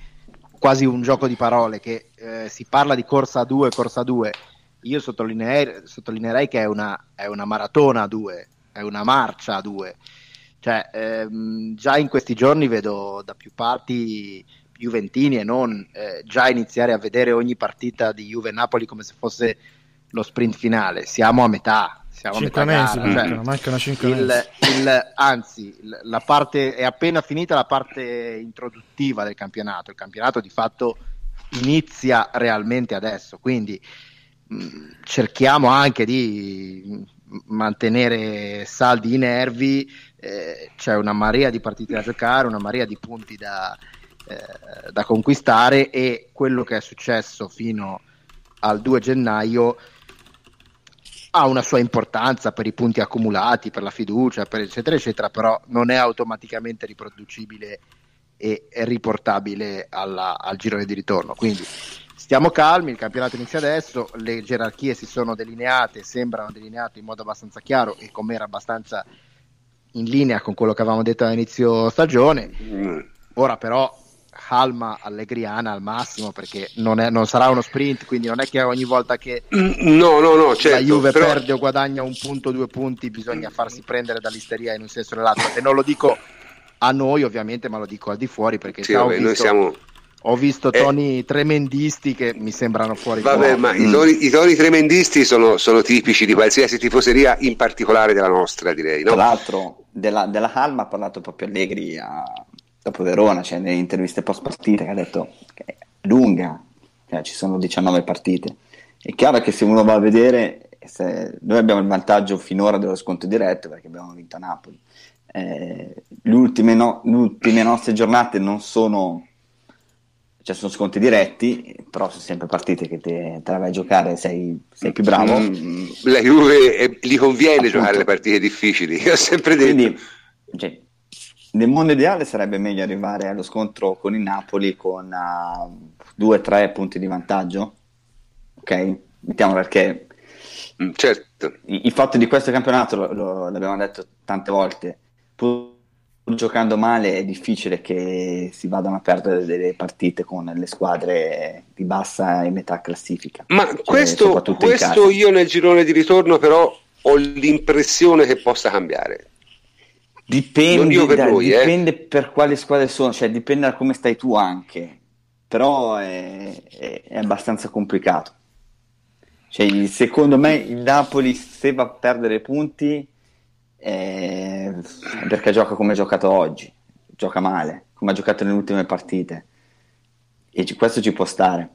quasi un gioco di parole che eh, si parla di corsa a due, corsa a due. Io sottolineerei, sottolineerei che è una, è una maratona a due, è una marcia a due. Cioè, ehm, già in questi giorni vedo da più parti juventini e non eh, già iniziare a vedere ogni partita di Juve-Napoli come se fosse lo sprint finale. Siamo a metà, siamo a metà mesi, gara. Cioè, mancano cinque il, mesi. Il, anzi, la parte è appena finita la parte introduttiva del campionato. Il campionato di fatto inizia realmente adesso, quindi cerchiamo anche di mantenere saldi i nervi, eh, c'è una marea di partite da giocare, una marea di punti da, eh, da conquistare e quello che è successo fino al due gennaio ha una sua importanza per i punti accumulati, per la fiducia, per eccetera eccetera, però non è automaticamente riproducibile e riportabile alla, al girone di ritorno, quindi stiamo calmi, il campionato inizia adesso, le gerarchie si sono delineate, sembrano delineate in modo abbastanza chiaro e com'era abbastanza in linea con quello che avevamo detto all'inizio stagione. Ora però calma allegriana al massimo, perché non, è, non sarà uno sprint, quindi non è che ogni volta che no, no, no, certo, la Juve però... perde o guadagna un punto, due punti, bisogna farsi prendere dall'isteria in un senso o nell'altro, e non lo dico a noi ovviamente, ma lo dico al di fuori, perché sì, vabbè, visto... noi siamo... Ho visto toni eh, tremendisti che mi sembrano fuori. Vabbè, ma mm. i, toni, i toni tremendisti sono, sono tipici di qualsiasi tifoseria, in particolare della nostra, direi. No? Tra l'altro, della, della calma ha parlato proprio Allegri a, dopo Verona, cioè nelle interviste post partita, che ha detto che è lunga, cioè, ci sono diciannove partite. È chiaro che se uno va a vedere se, noi abbiamo il vantaggio finora dello sconto diretto perché abbiamo vinto a Napoli. Eh, le, ultime no, le ultime nostre giornate non sono, cioè sono sconti diretti, però sono sempre partite che te, te la vai a giocare, sei, sei più bravo. Mm, la Juve eh, gli conviene appunto giocare le partite difficili, ho sempre detto. Quindi, cioè, nel mondo ideale sarebbe meglio arrivare allo scontro con il Napoli con uh, due o tre punti di vantaggio, ok? Mettiamo perché mm, certo. il, il fatto di questo campionato, lo, lo, l'abbiamo detto tante volte, pur giocando male è difficile che si vadano a perdere delle partite con le squadre di bassa e metà classifica. Ma cioè, questo, questo io nel girone di ritorno però ho l'impressione che possa cambiare. Dipende, per, da, voi, dipende eh. per quali squadre sono, cioè dipende da come stai tu anche, però è, è, è abbastanza complicato. Cioè, secondo me il Napoli se va a perdere punti è perché gioca come ha giocato oggi, gioca male, come ha giocato nelle ultime partite, e ci, questo ci può stare.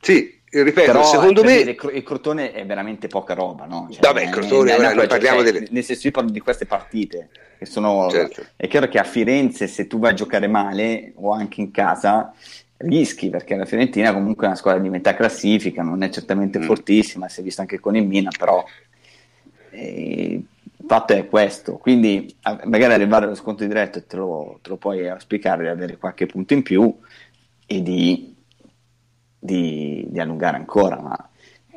Sì. Ripeto, però, secondo me dire, il Crotone è veramente poca roba, no? Cioè, vabbè, il Crotone, è, ora, noi parliamo cioè, delle... nel senso, io parlo di queste partite che sono certo. È chiaro che a Firenze se tu vai a giocare male o anche in casa rischi, perché la Fiorentina comunque è una squadra di metà classifica, non è certamente mm. fortissima, si è vista anche con il Milan, però eh, il fatto è questo, quindi a, magari arrivare allo sconto diretto te lo, te lo puoi auspicare di avere qualche punto in più e di Di, di allungare ancora, ma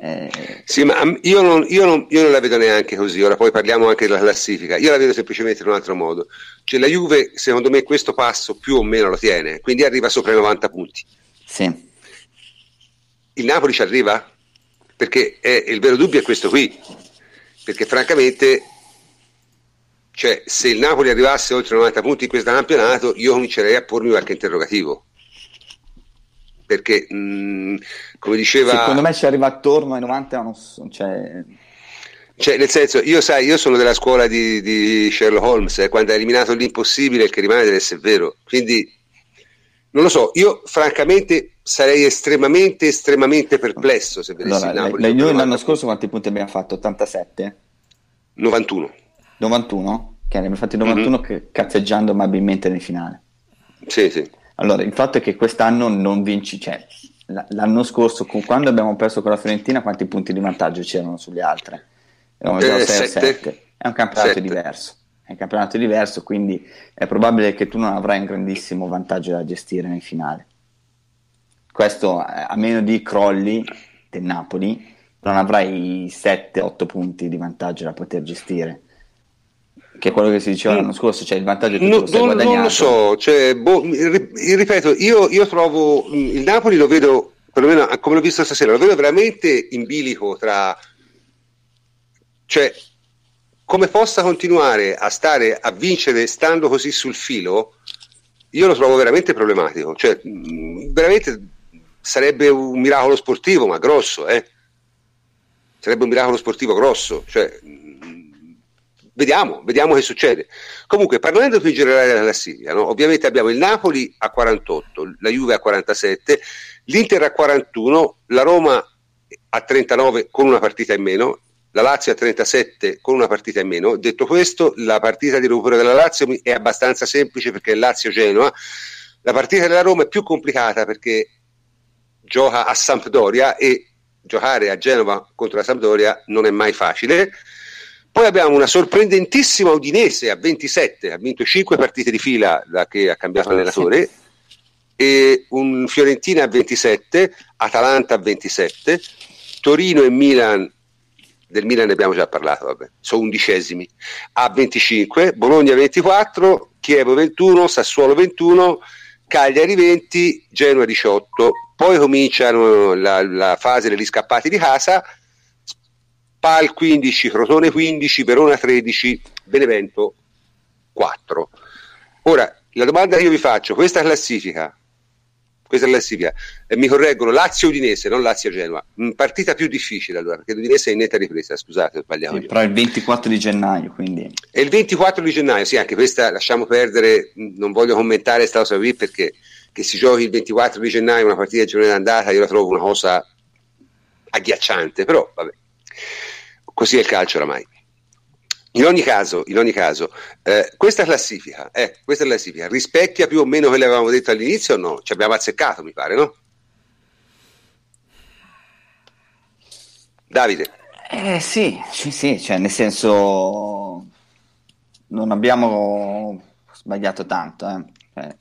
eh... sì, ma io non, io, non, io non la vedo neanche così. Ora poi parliamo anche della classifica, io la vedo semplicemente in un altro modo, cioè la Juve secondo me questo passo più o meno lo tiene, quindi arriva sopra i novanta punti. Sì. Il Napoli ci arriva? Perché è, il vero dubbio è questo qui, perché francamente cioè, se il Napoli arrivasse oltre i novanta punti in questo campionato io comincerei a pormi qualche interrogativo, perché mh, come diceva, secondo me ci arriva attorno ai novanta, non so, cioè... cioè nel senso, io sai, io sono della scuola di, di Sherlock Holmes, eh, quando ha eliminato l'impossibile il che rimane deve essere vero, quindi non lo so, io francamente sarei estremamente estremamente perplesso se vedessi allora, Napoli. Lei, noi l'anno scorso quanti punti abbiamo fatto? ottantasette? novantuno. novantuno? Che abbiamo fatto novantuno mm-hmm. che, cazzeggiando amabilmente nel finale. Sì, sì. Allora, il fatto è che quest'anno non vinci, cioè l'anno scorso quando abbiamo perso con la Fiorentina quanti punti di vantaggio c'erano sugli altri? Eravamo già sei a sette. È un campionato sette. Diverso, è un campionato diverso, quindi è probabile che tu non avrai un grandissimo vantaggio da gestire nel finale. Questo a meno di crolli del Napoli, non avrai sette otto punti di vantaggio da poter gestire. Che è quello che si diceva l'anno scorso, cioè il vantaggio che no, tu lo stai non, guadagnando. Non lo so, cioè, boh, ripeto, io, io trovo il Napoli, lo vedo, perlomeno come l'ho visto stasera, lo vedo veramente in bilico tra, cioè, come possa continuare a stare a vincere stando così sul filo, io lo trovo veramente problematico, cioè, veramente sarebbe un miracolo sportivo, ma grosso, eh? Sarebbe un miracolo sportivo grosso, cioè... Vediamo, vediamo che succede. Comunque, parlando più in generale della classifica, no? Ovviamente abbiamo il Napoli a quarantotto, la Juve a quarantasette, l'Inter a quarantuno, la Roma a trentanove con una partita in meno, la Lazio a trentasette con una partita in meno. Detto questo, la partita di recupero della Lazio è abbastanza semplice perché è Lazio-Genoa. La partita della Roma è più complicata perché gioca a Sampdoria e giocare a Genova contro la Sampdoria non è mai facile. Poi abbiamo una sorprendentissima Udinese a ventisette, ha vinto cinque partite di fila da che ha cambiato allenatore, e un Fiorentina a ventisette, Atalanta a ventisette, Torino e Milan, del Milan ne abbiamo già parlato, vabbè, sono undicesimi, a venticinque, Bologna ventiquattro, Chievo ventuno, Sassuolo ventuno, Cagliari venti, Genoa diciotto, poi cominciano la, la fase degli scappati di casa, Pal quindici, Crotone quindici, Verona tredici, Benevento quattro. Ora, la domanda che io vi faccio, questa classifica, questa classifica, eh, mi correggono, Lazio-Udinese, non Lazio-Genoa, partita più difficile allora, perché l'Udinese è in netta ripresa, scusate, ho sbagliato. Sì, però il ventiquattro di gennaio, quindi. E il ventiquattro di gennaio, sì, anche questa lasciamo perdere, non voglio commentare questa cosa qui, perché che si giochi il ventiquattro di gennaio una partita di giornata andata, io la trovo una cosa agghiacciante, però vabbè. Così è il calcio oramai. In ogni caso, in ogni caso eh, questa classifica, eh, questa classifica rispecchia più o meno quello che avevamo detto all'inizio o no? Ci abbiamo azzeccato, mi pare, no? Davide? Eh sì, sì, sì, cioè nel senso non abbiamo sbagliato tanto, eh. Cioè,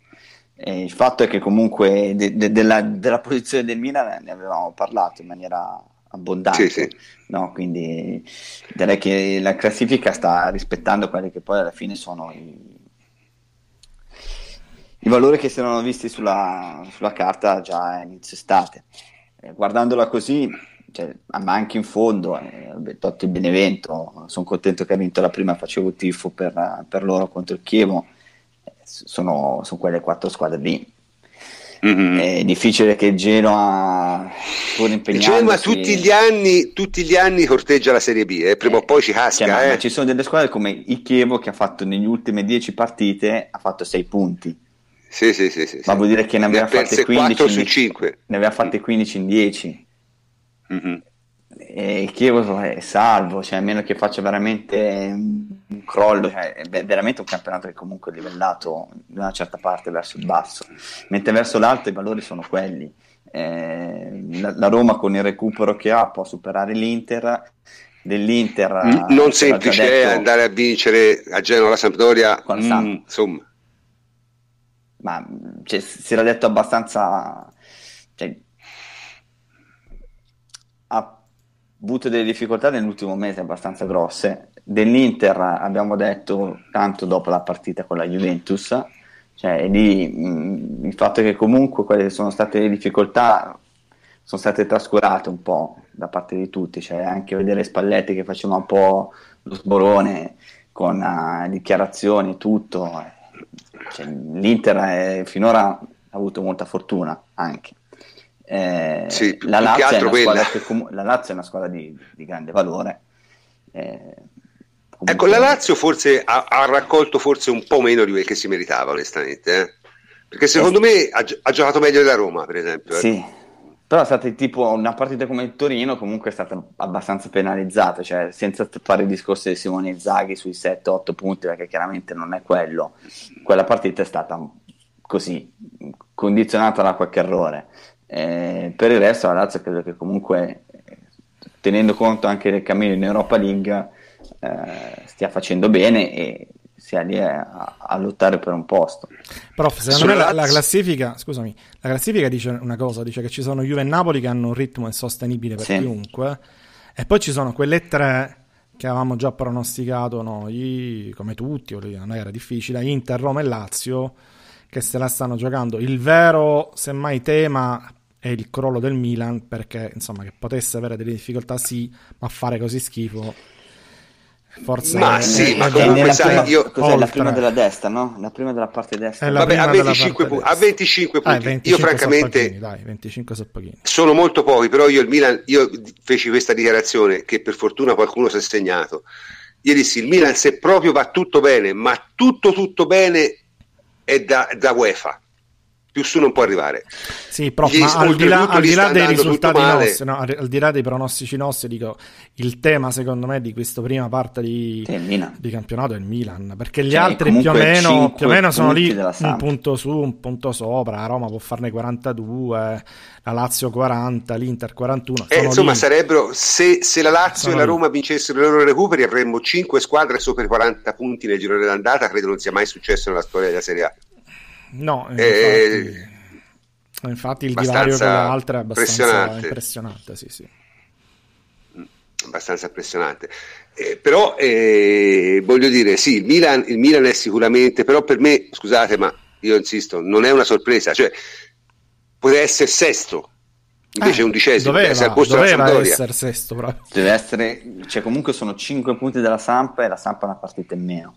e il fatto è che comunque de- de- della, della posizione del Milan ne avevamo parlato in maniera abbondante, sì, sì. No? Quindi direi che la classifica sta rispettando quelli che poi alla fine sono i, i valori che si erano visti sulla, sulla carta già inizio estate. Eh, guardandola così, cioè, ma anche in fondo, eh, tolto il Benevento, sono contento che ha vinto la prima, facevo tifo per, per loro contro il Chievo, eh, sono, sono quelle quattro squadre lì. Mm-hmm. È difficile che il Genoa, pur impegnandosi, Genoa tutti gli anni tutti gli anni corteggia la Serie B, eh? Prima eh, o poi ci casca, cioè, eh. ma, ma ci sono delle squadre come il Chievo che ha fatto negli ultime dieci partite ha fatto sei punti, sì, sì, sì, sì, ma vuol dire che ne aveva fatte quindici su cinque, ne aveva fatte quindici in dieci. Mm-hmm. E il Chievo è salvo, cioè, a meno che faccia veramente un crollo, cioè, è veramente un campionato che comunque è livellato da una certa parte verso il basso, mentre verso l'alto i valori sono quelli. Eh, la, la Roma con il recupero che ha può superare l'Inter, dell'Inter mm, non semplice detto, andare a vincere a Genoa la Sampdoria, mm, Sampdoria. Insomma, ma cioè, si era detto abbastanza, cioè, ha avuto delle difficoltà nell'ultimo mese abbastanza grosse. Dell'Inter abbiamo detto tanto dopo la partita con la Juventus, cioè lì mh, il fatto è che comunque quelle che sono state le difficoltà sono state trascurate un po' da parte di tutti, cioè anche vedere Spalletti che faceva un po' lo sborone con uh, dichiarazioni e tutto, cioè, l'Inter è, finora ha avuto molta fortuna anche. Eh, sì, più, la, Lazio più che altro che com- la Lazio è una squadra di, di grande valore, eh, ecco, la Lazio forse ha, ha raccolto forse un po' meno di quel che si meritava onestamente, eh? Perché secondo eh, me ha, ha giocato meglio della Roma per esempio, eh? Sì, però è stata tipo una partita come il Torino comunque è stata abbastanza penalizzata, cioè senza fare il discorso di Simone Inzaghi sui sette otto punti, perché chiaramente non è quello, quella partita è stata così condizionata da qualche errore. Eh, per il resto la Lazio credo che comunque, tenendo conto anche del cammino in Europa League, eh, stia facendo bene e sia lì a, a lottare per un posto. Prof, secondo me la, la classifica, scusami, la classifica dice una cosa, dice che ci sono Juve e Napoli che hanno un ritmo insostenibile per sì. chiunque, e poi ci sono quelle tre che avevamo già pronosticato noi, come tutti, non era difficile, Inter, Roma e Lazio, che se la stanno giocando. Il vero semmai tema è il crollo del Milan, perché insomma che potesse avere delle difficoltà sì, ma fare così schifo forse ma è, sì, è, ma comunque sai prima, io cos'è oltre. La prima della destra, no? La prima della parte destra. Vabbè, a venticinque, parte pu- destra. A venticinque punti, ah, venticinque io francamente pochini, dai, venticinque sono pochini. Sono molto pochi, però io il Milan, io feci questa dichiarazione che per fortuna qualcuno si è segnato. Io dissi il Milan se proprio va tutto bene, ma tutto tutto bene è da, da UEFA, più su non può arrivare. Sì, prof, ma al di là, al di là dei risultati nostri, no, al di là dei pronostici nostri, dico, il tema secondo me di questa prima parte di, di campionato è il Milan, perché gli cioè, altri più o meno, più o meno sono lì un punto su, un punto sopra, la Roma può farne quarantadue, la Lazio quaranta, l'Inter quarantuno. Eh, insomma lì. Sarebbero, se, se la Lazio sono e la Roma lì. Vincessero i loro recuperi avremmo cinque squadre sopra i quaranta punti nel girone d'andata, credo non sia mai successo nella storia della Serie A. No, infatti, eh, infatti il divario con l'altra è abbastanza impressionante, impressionante sì, sì. Abbastanza impressionante. Eh, però eh, voglio dire, sì, il Milan, il Milan è sicuramente, però per me, scusate, ma io insisto, non è una sorpresa, cioè poteva essere sesto, invece eh, undicesimo, doveva, essere doveva essere sesto, però. Deve essere, cioè comunque sono cinque punti della Sampa e la Sampa è una partita in meno.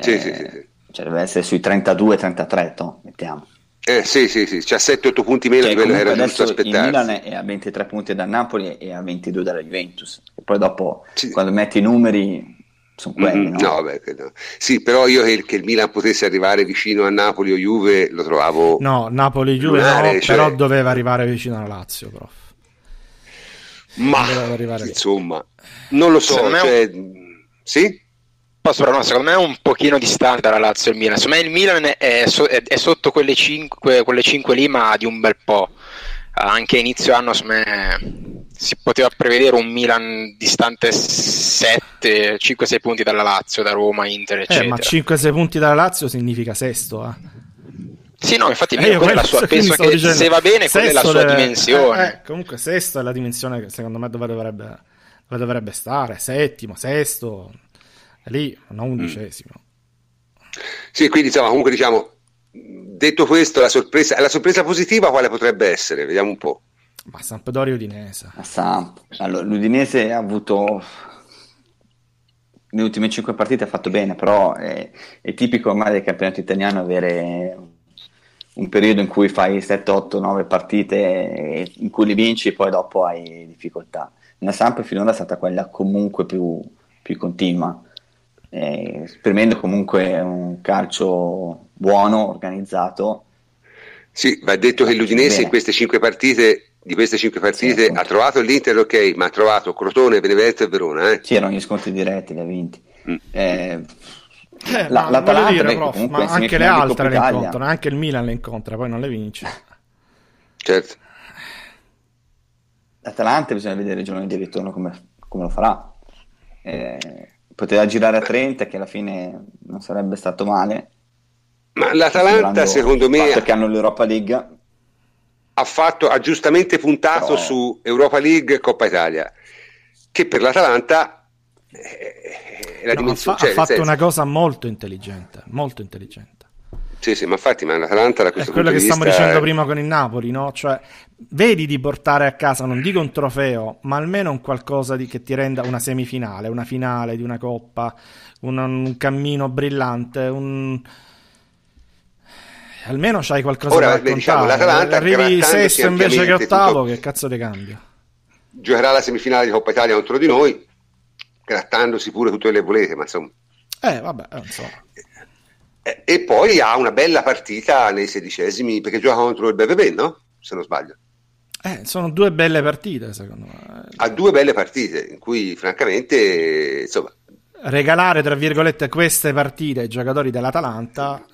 Sì, eh, sì, sì, sì. Cioè deve essere sui trentadue trentatré, to, mettiamo. Eh sì, sì, sì, c'ha sette otto punti meno, cioè, di quello che era giusto aspettarsi. Il Milan è a ventitré punti dal Napoli e a ventidue dalla Juventus. E poi dopo, sì. quando metti i numeri, sono quelli, mm, no? No, beh, no. Sì, però io che, che il Milan potesse arrivare vicino a Napoli o Juve lo trovavo... No, Napoli-Juve no, cioè... però doveva arrivare vicino alla Lazio, prof. ma insomma non lo so, secondo cioè... un... sì? Posso, però no, secondo me è un pochino distante dalla Lazio il Milan. Secondo me il Milan è, so- è sotto quelle cinque, quelle cinque lì, ma di un bel po'. Anche inizio anno me, si poteva prevedere un Milan distante sette cinque sei punti dalla Lazio, da Roma, Inter eccetera. Eh, ma cinque sei punti dalla Lazio significa sesto, eh. Sì, no, infatti eh, quella è la sua, penso che dicendo, se va bene quella è la sua deve, dimensione. Eh, comunque sesto è la dimensione che secondo me dove dovrebbe, dove dovrebbe stare, settimo, sesto, lì, non undicesimo. Mm. Sì, quindi insomma, comunque diciamo, detto questo, la sorpresa, la sorpresa positiva quale potrebbe essere? Vediamo un po'. Ma Sampdoria e Udinese. A Samp. Allora, l'Udinese ha avuto... nelle ultime cinque partite ha fatto bene, però è, è tipico ormai del campionato italiano avere un periodo in cui fai sette otto nove partite in cui li vinci e poi dopo hai difficoltà. La Samp finora è stata quella comunque più, più continua, eh, esprimendo comunque un calcio buono, organizzato. Sì, va detto che l'Udinese bene. in queste cinque partite di queste cinque partite sì, ha trovato l'Inter, ok, ma ha trovato Crotone, Benevento e Verona, eh? Sì, erano gli scontri diretti, li ha vinti. Mm. Eh, Eh, la, ma voglio dire, beh, prof, ma anche le altre le incontrano, anche il Milan le incontra, poi non le vince. Certo. L'Atalanta bisogna vedere il giorno di ritorno come, come lo farà. Eh, poteva girare a trenta, che alla fine non sarebbe stato male. Ma l'Atalanta, secondo me, perché hanno l'Europa League, ha fatto, ha giustamente puntato Però... su Europa League e Coppa Italia, che per l'Atalanta La no, ha, fa- ha fatto senso. una cosa molto intelligente, molto intelligente. Sì, sì, ma infatti, ma l'Atalanta da questo è quello punto che di stiamo vista dicendo è... prima con il Napoli, no? Cioè, vedi di portare a casa, non dico un trofeo, ma almeno un qualcosa di, che ti renda una semifinale, una finale di una coppa, un, un cammino brillante, un... almeno c'hai qualcosa Ora, da beh, diciamo, l'Atalanta arrivi sesto invece che ottavo, tutto... che cazzo ti cambia? Giocherà la semifinale di Coppa Italia contro di noi, grattandosi pure tutto quello che volete, ma insomma. Eh, vabbè, non so. E, e poi ha una bella partita nei sedicesimi, perché gioca contro il B V B, no? Se non sbaglio. Eh, sono due belle partite, secondo me. Ha due belle partite, in cui, francamente, insomma... regalare, tra virgolette, queste partite ai giocatori dell'Atalanta...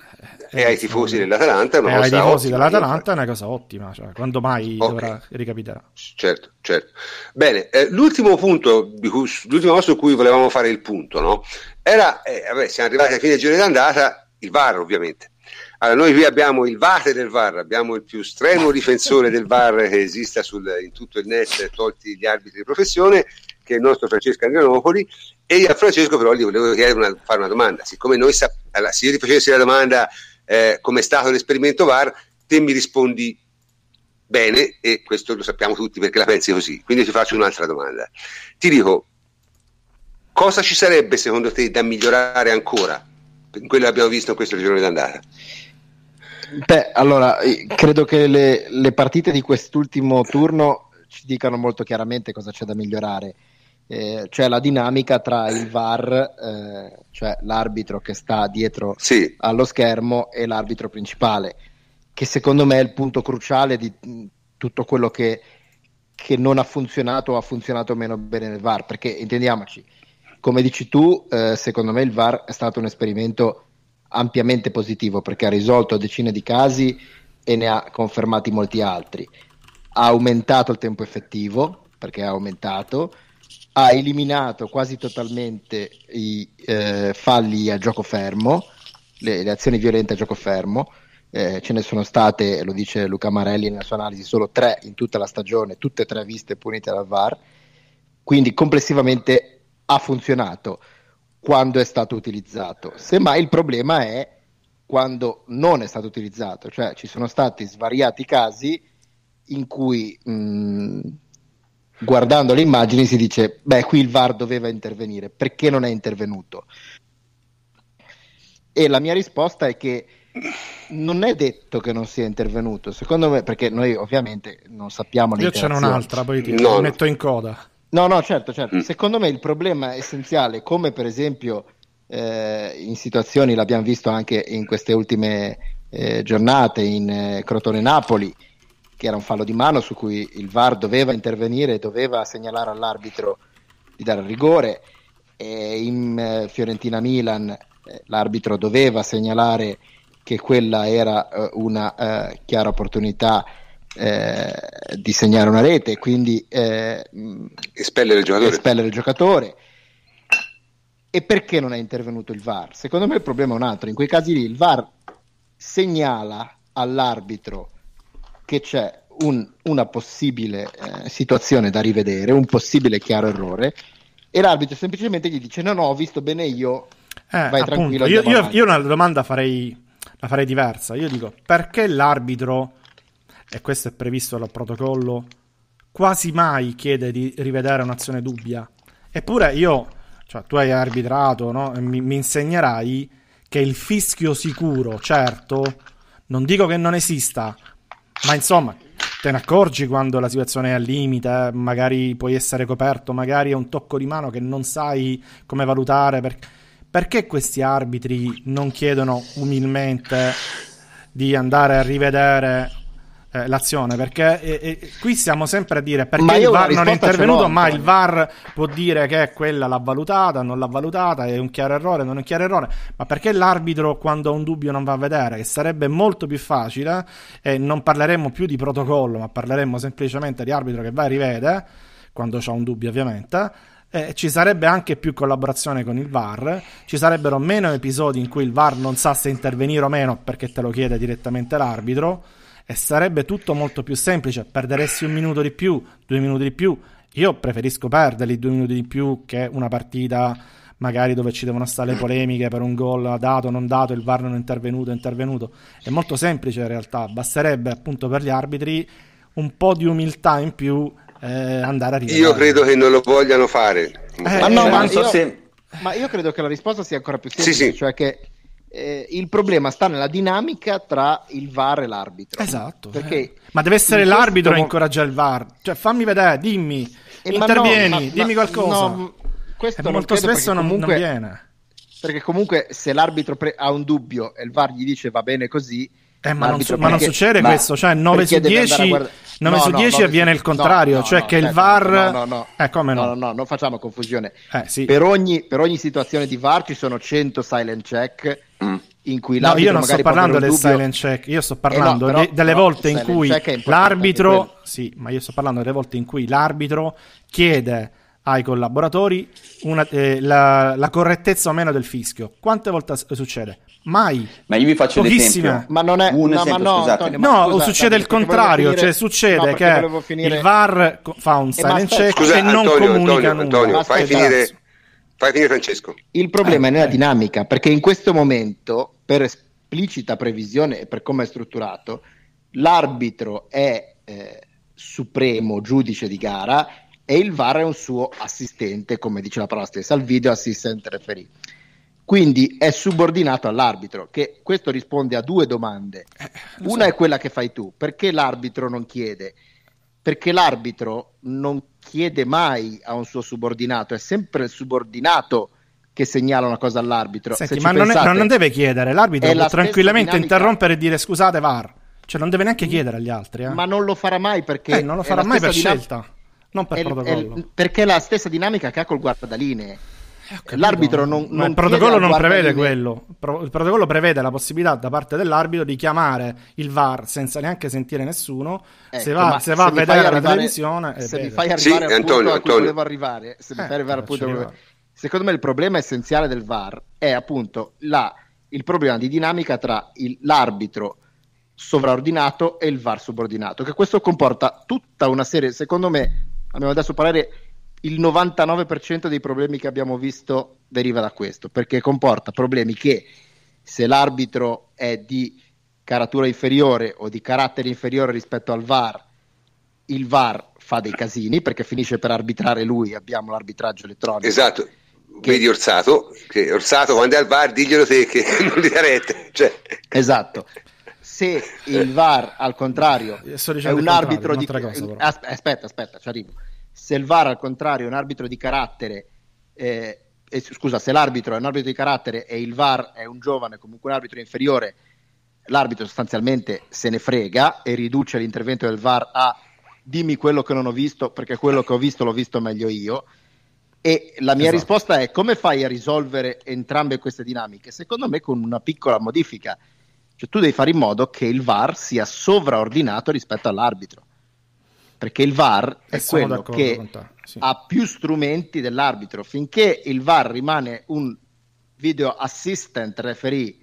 E ai tifosi dell'Atalanta è una cosa ottima. E ai tifosi dell'Atalanta è una cosa ottima, cioè, quando mai okay. dovrà, ricapiterà. Certo, certo. Bene, eh, l'ultimo punto, di cui, l'ultimo su cui volevamo fare il punto, no? Era, eh, vabbè, siamo arrivati a fine giro d'andata, il V A R ovviamente. Allora, noi qui abbiamo il vate del V A R, abbiamo il più strenuo difensore del V A R che esista sul, in tutto il net, tolti gli arbitri di professione, che è il nostro Francesco Andrianopoli, e io a Francesco però gli volevo chiedere una, fare una domanda. Siccome noi, sap- allora, se io ti facessi la domanda... Eh, come è stato l'esperimento V A R, te mi rispondi bene, e questo lo sappiamo tutti perché la pensi così, quindi ti faccio un'altra domanda. Ti dico, cosa ci sarebbe secondo te da migliorare ancora in quello che abbiamo visto in questo giorno d'andata? Beh, allora credo che le, le partite di quest'ultimo turno ci dicano molto chiaramente cosa c'è da migliorare. Eh, cioè la dinamica tra il V A R, eh, cioè l'arbitro che sta dietro sì. allo schermo, e l'arbitro principale, che secondo me è il punto cruciale di tutto quello che, che non ha funzionato o ha funzionato meno bene nel V A R, perché intendiamoci, come dici tu, eh, secondo me il V A R è stato un esperimento ampiamente positivo, perché ha risolto decine di casi e ne ha confermati molti altri, ha aumentato il tempo effettivo, perché ha aumentato ha eliminato quasi totalmente i eh, falli a gioco fermo, le, le azioni violente a gioco fermo, eh, ce ne sono state, lo dice Luca Marelli nella sua analisi, solo tre in tutta la stagione, tutte e tre viste punite dal V A R, quindi complessivamente ha funzionato quando è stato utilizzato. Semmai il problema è quando non è stato utilizzato, cioè ci sono stati svariati casi in cui... Mh, guardando le immagini si dice, beh, qui il V A R doveva intervenire, perché non è intervenuto? E la mia risposta è che non è detto che non sia intervenuto, secondo me, perché noi ovviamente non sappiamo le interazioni. Io c'è un'altra, poi ti no. metto in coda. No, no, certo, certo. Mm. Secondo me il problema essenziale, come per esempio eh, in situazioni, l'abbiamo visto anche in queste ultime eh, giornate, in eh, Crotone-Napoli, che era un fallo di mano su cui il V A R doveva intervenire, doveva segnalare all'arbitro di dare il rigore, e in eh, Fiorentina-Milan eh, l'arbitro doveva segnalare che quella era eh, una eh, chiara opportunità eh, di segnare una rete, quindi eh, espellere il giocatore. Espellere il giocatore. E perché non è intervenuto il V A R? Secondo me il problema è un altro. In quei casi lì il V A R segnala all'arbitro che c'è un, una possibile eh, situazione da rivedere, un possibile chiaro errore, e l'arbitro semplicemente gli dice no no, ho visto bene io, eh, vai tranquillo. Io, io, io una domanda farei, la farei diversa. Io dico, perché l'arbitro, e questo è previsto dal protocollo, quasi mai chiede di rivedere un'azione dubbia? Eppure io, cioè tu hai arbitrato, no? mi, mi insegnerai che il fischio sicuro, certo, non dico che non esista, ma insomma te ne accorgi quando la situazione è al limite, eh? Magari puoi essere coperto, magari è un tocco di mano che non sai come valutare. Per... perché questi arbitri non chiedono umilmente di andare a rivedere eh, l'azione? Perché eh, eh, qui siamo sempre a dire perché il V A R non è intervenuto, ma il V A R può dire che quella l'ha valutata, non l'ha valutata, è un chiaro errore, non è un chiaro errore. Ma perché l'arbitro quando ha un dubbio non va a vedere? Che sarebbe molto più facile, e eh, non parleremmo più di protocollo, ma parleremmo semplicemente di arbitro che va e rivede quando c'ha un dubbio, ovviamente. Eh, ci sarebbe anche più collaborazione con il V A R, ci sarebbero meno episodi in cui il V A R non sa se intervenire o meno perché te lo chiede direttamente l'arbitro, e sarebbe tutto molto più semplice. Perderesti un minuto di più, due minuti di più. Io preferisco perderli due minuti di più che una partita magari dove ci devono stare le polemiche per un gol dato, non dato, il V A R non è intervenuto, è intervenuto. È molto semplice in realtà, basterebbe appunto per gli arbitri un po' di umiltà in più. Eh, andare a rivedere. Io credo che non lo vogliano fare, eh, ma, no, ma, io, se... ma io credo che la risposta sia ancora più semplice, sì, sì. Cioè che eh, il problema sta nella dinamica tra il V A R e l'arbitro. Esatto. Perché eh. Ma deve essere l'arbitro questo... a incoraggiare il V A R, cioè fammi vedere, dimmi, eh, intervieni, ma no, ma, dimmi qualcosa. No, questo eh, non molto spesso non, comunque, non viene, perché comunque se l'arbitro pre- ha un dubbio e il V A R gli dice va bene così. Eh, ma, non su- perché, ma non succede ma questo, cioè nove su dieci, guarda- nove no, su no, dieci no, avviene no, il contrario, no, cioè no, che certo, il V A R... No, no, no, eh, come no? No, no, no, non facciamo confusione. Eh, sì. per, ogni, per ogni situazione di V A R ci sono cento silent check in cui l'arbitro... No, io non sto parlando del dubbio... silent check, io sto parlando eh no, però, de- delle no, volte in cui l'arbitro... Sì, ma io sto parlando delle volte in cui l'arbitro chiede ai collaboratori una, eh, la, la correttezza o meno del fischio. Quante volte succede? Mai. Ma io vi faccio pochissime. L'esempio, ma non è un no, esempio, no, scusate. Antonio, no, scusa, succede il contrario, finire... cioè succede no, che finire... il V A R fa un silent eh, check scusa, e non Antonio, comunica Antonio, nulla. Antonio, fai finire, fai finire Francesco. Il problema eh, è nella eh. dinamica, perché in questo momento, per esplicita previsione e per come è strutturato, l'arbitro è eh, supremo giudice di gara, e il V A R è un suo assistente, come dice la parola stessa, al video assistant referee. Quindi è subordinato all'arbitro, che questo risponde a due domande. Una è quella che fai tu, perché l'arbitro non chiede? Perché l'arbitro non chiede mai a un suo subordinato, è sempre il subordinato che segnala una cosa all'arbitro. Senti, Se ma non, pensate, è, non deve chiedere, l'arbitro può la tranquillamente dinamica... interrompere e dire scusate V A R, cioè non deve neanche chiedere agli altri. Eh. Ma non lo farà mai perché... Eh, non lo farà mai per dinam... scelta. Non per è, protocollo. È, perché è la stessa dinamica che ha col guardalinee. Eh, l'arbitro non, non il protocollo non prevede quello. Il protocollo prevede la possibilità da parte dell'arbitro di chiamare il V A R senza neanche sentire nessuno. Ecco, se va, se va se a vedere arrivare, la televisione, se mi fai arrivare sì, al punto a cui volevo arrivare, se eh, mi fai arrivare al punto arrivare. Secondo me il problema essenziale del V A R è appunto la, il problema di dinamica tra il, l'arbitro sovraordinato e il V A R subordinato, che questo comporta tutta una serie, secondo me. Abbiamo adesso parlare il novantanove per cento dei problemi che abbiamo visto deriva da questo, perché comporta problemi che se l'arbitro è di caratura inferiore o di carattere inferiore rispetto al V A R, il V A R fa dei casini perché finisce per arbitrare lui, abbiamo l'arbitraggio elettronico. Esatto. Che... vedi Orsato, che Orsato quando è al V A R diglielo te che non gli dà rete, cioè. Esatto. Se il V A R al contrario è un arbitro di cosa, aspetta aspetta ci arrivo se il V A R al contrario è un arbitro di carattere eh, eh, scusa se l'arbitro è un arbitro di carattere e il V A R è un giovane, comunque un arbitro inferiore, l'arbitro sostanzialmente se ne frega e riduce l'intervento del V A R a dimmi quello che non ho visto, perché quello che ho visto l'ho visto meglio io. E la mia esatto. risposta è: come fai a risolvere entrambe queste dinamiche? Secondo me con una piccola modifica, cioè tu devi fare in modo che il V A R sia sovraordinato rispetto all'arbitro, perché il V A R è e quello che sì. ha più strumenti dell'arbitro. Finché il V A R rimane un video assistant referee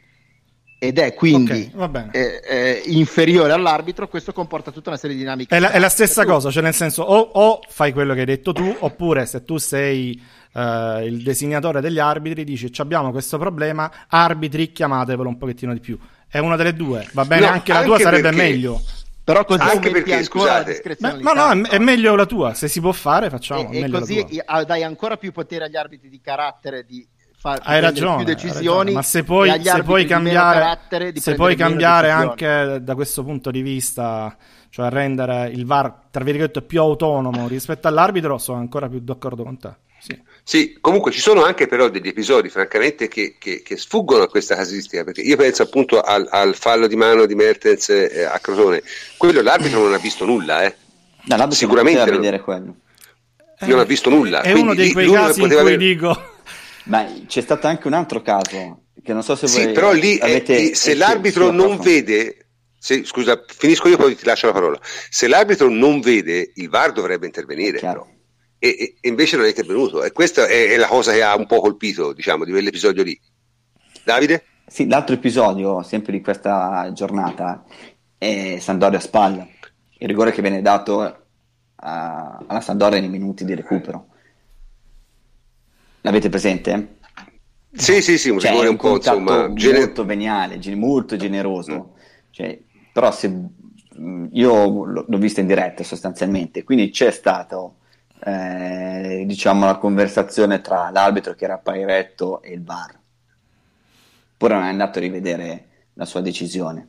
ed è quindi okay, eh, eh, inferiore all'arbitro, questo comporta tutta una serie di dinamiche. È la, è la stessa tu... cosa, cioè nel senso o, o fai quello che hai detto tu, oppure se tu sei eh, il designatore degli arbitri dici abbiamo questo problema, arbitri chiamatevelo un pochettino di più. È una delle due, va bene, no, anche, anche la tua sarebbe perché... meglio. Però così anche perché, scusate, ma, ma no, è meglio la tua, se si può fare facciamo. E, e così dai ancora più potere agli arbitri di carattere di Hai ragione, più decisioni, hai ragione, ma se poi se puoi cambiare, se puoi cambiare anche da questo punto di vista, cioè rendere il V A R tra virgolette più autonomo rispetto all'arbitro, sono ancora più d'accordo con te. Sì, sì, comunque ci sono anche però degli episodi francamente che, che, che sfuggono a questa casistica, perché io penso appunto al, al fallo di mano di Mertens eh, a Crotone, quello l'arbitro non ha visto nulla, eh. No, sicuramente non, vedere quello. non eh, ha visto nulla. È uno dei quei lì, casi in cui avere... dico... Ma c'è stato anche un altro caso che non so se voi sì, però lì avete è, se l'arbitro non prossima. vede se, scusa, finisco io poi ti lascio la parola. Se l'arbitro non vede, il V A R dovrebbe intervenire, però. E, e invece non è intervenuto, e questa è, è la cosa che ha un po' colpito, diciamo, di quell'episodio lì. Davide? Sì, l'altro episodio sempre di questa giornata è Sampdoria a spalla, il rigore che viene dato a, alla Sampdoria nei minuti di recupero. L'avete presente? Sì, sì, sì, un cioè, rigore un, un po' insomma molto veniale, gener- molto generoso. Mm. Cioè, però se io l'ho vista in diretta sostanzialmente, quindi c'è stato eh, diciamo la conversazione tra l'arbitro che era Pairetto e il V A R. Poi non è andato a rivedere la sua decisione.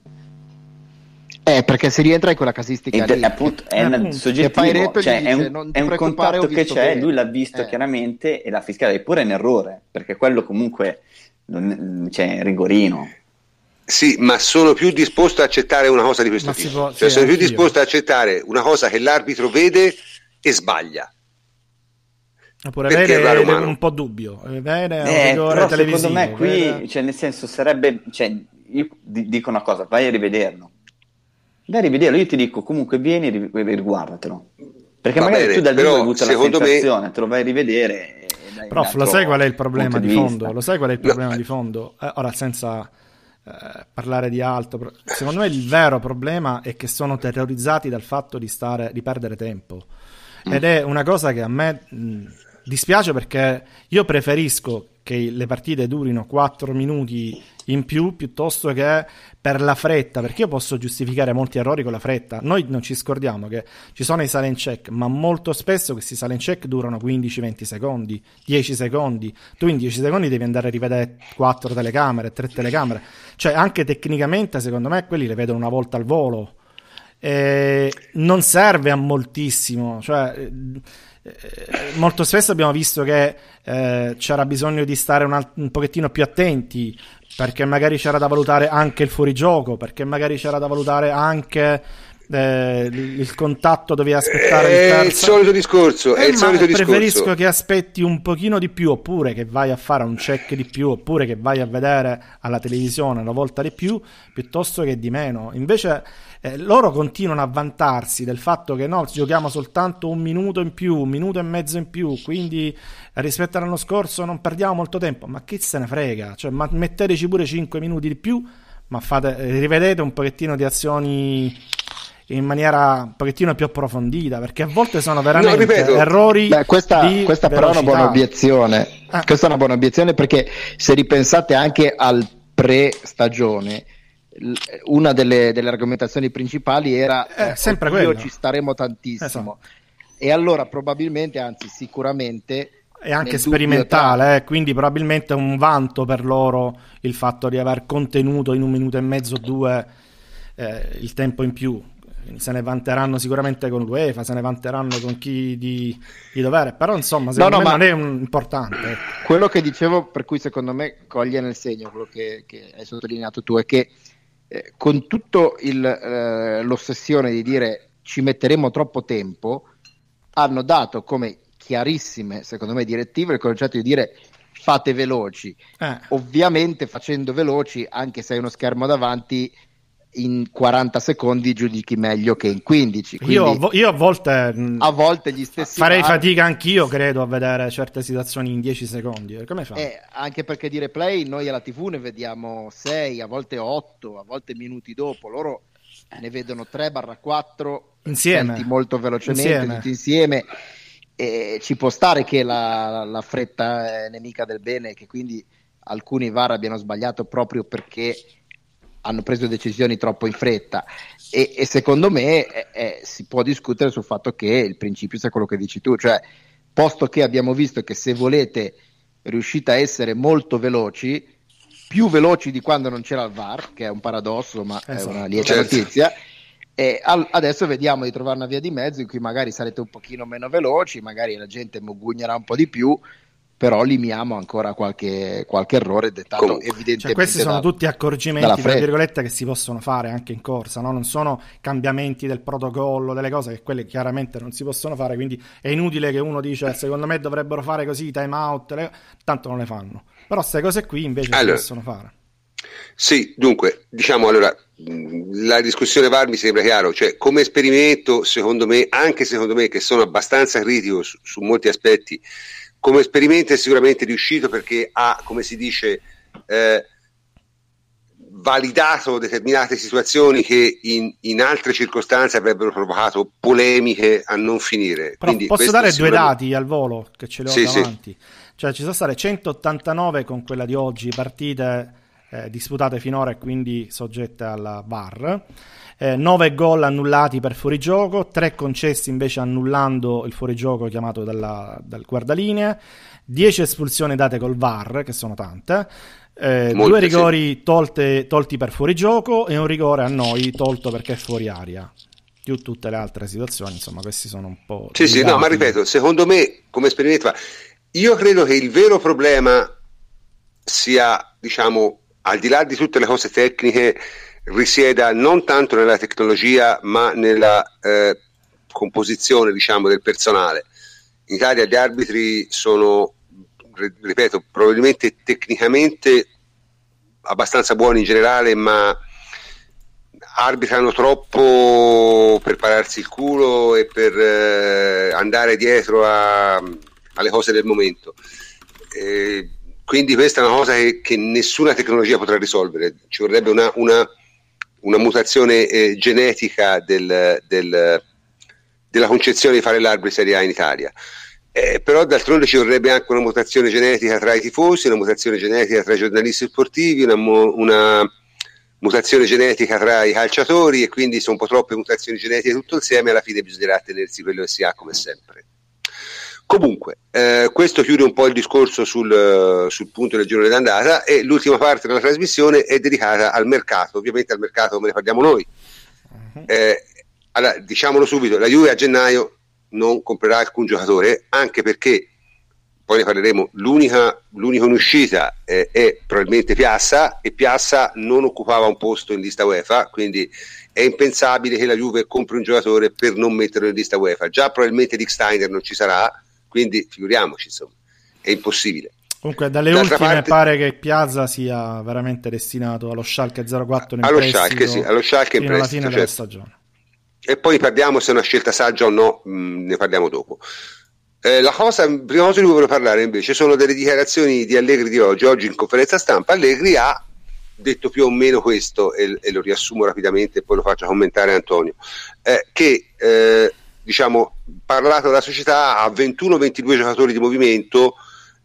Eh, perché si rientra in quella casistica lì. Appunto, è, una soggettivo, cioè, è un, è un contatto che c'è, bene. Lui l'ha visto eh. chiaramente, e la fiscale è pure in errore, perché quello comunque non, cioè, rigorino. Sì, ma sono più disposto ad accettare una cosa di questo tipo. Può, cioè, sì, sono più disposto ad accettare una cosa che l'arbitro vede e sbaglia. Oppure avere un po' dubbio. Avere eh, però secondo me qui, vera... cioè, nel senso, sarebbe... Cioè, io dico una cosa, vai a rivederlo. Da rivederlo, io ti dico comunque vieni e riguardatelo, perché va magari bene, tu dal vivo hai avuto la sensazione me... te lo vai a rivedere. Prof, lo sai qual è il problema di, di fondo? Lo sai qual è il problema no. di fondo? Eh, ora senza eh, parlare di altro, secondo me il vero problema è che sono terrorizzati dal fatto di stare di perdere tempo, ed è una cosa che a me mh, dispiace, perché io preferisco che le partite durino quattro minuti in più piuttosto che per la fretta, perché io posso giustificare molti errori con la fretta. Noi non ci scordiamo che ci sono i silent check, ma molto spesso questi silent check durano quindici venti secondi, dieci secondi. Tu in dieci secondi devi andare a rivedere quattro telecamere, tre telecamere, cioè anche tecnicamente secondo me quelli le vedono una volta al volo e non serve a moltissimo, cioè molto spesso abbiamo visto che eh, c'era bisogno di stare un, alt- un pochettino più attenti, perché magari c'era da valutare anche il fuorigioco, perché magari c'era da valutare anche eh, il contatto, dovevi aspettare è il terzo. Il solito discorso, eh, è il solito preferisco discorso. Che aspetti un pochino di più, oppure che vai a fare un check di più, oppure che vai a vedere alla televisione una volta di più piuttosto che di meno. Invece Eh, loro continuano a vantarsi del fatto che no, giochiamo soltanto un minuto in più, un minuto e mezzo in più, quindi rispetto all'anno scorso non perdiamo molto tempo. Ma chi se ne frega, cioè, ma metteteci pure cinque minuti di più, ma fate, rivedete un pochettino di azioni in maniera un pochettino più approfondita, perché a volte sono veramente no, errori. Beh, questa, di questa però è una buona obiezione ah. questa è una buona obiezione, perché se ripensate anche al pre-stagione, una delle, delle argomentazioni principali era eh, sempre quello, ci staremo tantissimo, esatto. E allora probabilmente, anzi sicuramente è anche sperimentale tra... eh, quindi probabilmente è un vanto per loro il fatto di aver contenuto in un minuto e mezzo due eh, il tempo in più. Se ne vanteranno sicuramente con l'UEFA, se ne vanteranno con chi di, di dovere, però insomma secondo no, no, me non è un, importante. Quello che dicevo, per cui secondo me coglie nel segno quello che, che hai sottolineato tu, è che eh, con tutto il, eh, l'ossessione di dire ci metteremo troppo tempo, hanno dato come chiarissime, secondo me, direttive il concetto di dire fate veloci, eh. Ovviamente facendo veloci, anche se hai uno schermo davanti, in quaranta secondi giudichi meglio che in quindici. Quindi io, io a volte a volte gli stessi farei vari... fatica anch'io, credo, a vedere certe situazioni in dieci secondi. Come fa? Eh, anche perché di replay noi alla tivù ne vediamo sei, a volte otto, a volte minuti dopo. Loro ne vedono tre quattro insieme, molto velocemente, insieme. Tutti insieme. E ci può stare che la, la fretta è nemica del bene, che quindi alcuni V A R abbiano sbagliato proprio perché hanno preso decisioni troppo in fretta, e, e secondo me eh, eh, si può discutere sul fatto che il principio sia quello che dici tu, cioè posto che abbiamo visto che se volete riuscite a essere molto veloci, più veloci di quando non c'era il V A R, che è un paradosso ma esatto, è una lieta certo. notizia, e al, adesso vediamo di trovare una via di mezzo in cui magari sarete un pochino meno veloci, magari la gente mugugnerà un po' di più, però limiamo ancora qualche, qualche errore dettato. Comunque, evidentemente cioè questi sono da, tutti accorgimenti tra virgolette che si possono fare anche in corsa, no? Non sono cambiamenti del protocollo, delle cose che quelle chiaramente non si possono fare, quindi è inutile che uno dice secondo me dovrebbero fare così, time out, le... tanto non le fanno, però queste cose qui invece allora, si possono fare. Sì, dunque diciamo allora la discussione V A R mi sembra chiaro, cioè come esperimento secondo me, anche secondo me che sono abbastanza critico su, su molti aspetti, come esperimento è sicuramente riuscito perché ha, come si dice, eh, validato determinate situazioni che in, in altre circostanze avrebbero provocato polemiche a non finire. Però quindi posso dare sicuramente... due dati al volo che ce le ho sì, davanti? Sì. Cioè ci sono state centottantanove con quella di oggi partite eh, disputate finora e quindi soggette alla V A R. Eh, nove gol annullati per fuorigioco, tre concessi invece annullando il fuorigioco chiamato dalla, dal guardalinea, dieci espulsioni date col V A R, che sono tante, eh, Molte, due rigori sì. tolte, tolti per fuorigioco e un rigore a noi tolto perché è fuori aria, più tutte le altre situazioni, insomma questi sono un po'... Sì, sì, no, ma ripeto, secondo me, come esperimento, io credo che il vero problema sia, diciamo, al di là di tutte le cose tecniche, risieda non tanto nella tecnologia ma nella eh, composizione, diciamo, del personale. In Italia gli arbitri sono, ripeto, probabilmente tecnicamente abbastanza buoni in generale, ma arbitrano troppo per pararsi il culo e per eh, andare dietro a, alle cose del momento. Eh, quindi questa è una cosa che, che nessuna tecnologia potrà risolvere, ci vorrebbe una, una una mutazione eh, genetica del, del, della concezione di fare l'arbitro in Serie A in Italia, eh, però d'altronde ci vorrebbe anche una mutazione genetica tra i tifosi, una mutazione genetica tra i giornalisti sportivi, una, una mutazione genetica tra i calciatori, e quindi sono un po' troppe mutazioni genetiche tutto insieme, alla fine bisognerà tenersi quello che si ha come sempre. Comunque, eh, questo chiude un po' il discorso sul, sul punto del girone d'andata, e l'ultima parte della trasmissione è dedicata al mercato, ovviamente al mercato come ne parliamo noi. Eh, allora, diciamolo subito, la Juve a gennaio non comprerà alcun giocatore, anche perché, poi ne parleremo, l'unica, l'unica in uscita eh, è probabilmente Piazza, e Piazza non occupava un posto in lista UEFA, quindi è impensabile che la Juve compri un giocatore per non metterlo in lista UEFA. Già probabilmente Lichtsteiner non ci sarà, quindi figuriamoci, insomma, è impossibile. Comunque dalle D'altra ultime parte... pare che Piazza sia veramente destinato allo Schalke zero quattro in allo prestito, Schalke, sì, allo Schalke in prestito, alla fine, cioè, della stagione. E poi parliamo se è una scelta saggia o no, mh, ne parliamo dopo. Eh, la cosa, prima cosa di cui volevo parlare invece sono delle dichiarazioni di Allegri di oggi. Oggi in conferenza stampa Allegri ha detto più o meno questo, e, e lo riassumo rapidamente e poi lo faccio commentare Antonio, eh, che... Eh, diciamo, parlato dalla società ha ventuno ventidue giocatori di movimento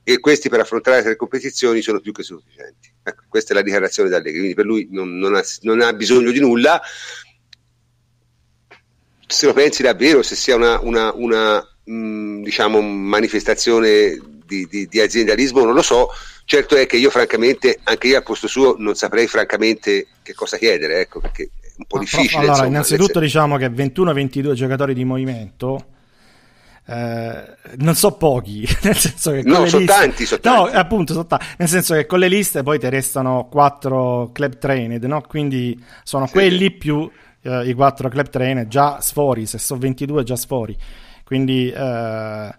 e questi per affrontare tre competizioni sono più che sufficienti. Ecco, questa è la dichiarazione di Allegri, quindi per lui non, non, ha, non ha bisogno di nulla. Se lo pensi davvero, se sia una, una, una mh, diciamo manifestazione di, di, di aziendalismo non lo so, certo è che io francamente, anche io al posto suo non saprei francamente che cosa chiedere, ecco, perché un po' difficile. Allora, insomma, innanzitutto diciamo che ventuno ventidue giocatori di movimento eh, non so pochi, nel senso che no, sono tanti, so tanti. No, appunto, so t- nel senso che con le liste poi ti restano quattro club trained, no? Quindi sono sì. quelli più eh, i quattro club trained, già sfori, se sono ventidue già sfori, quindi eh,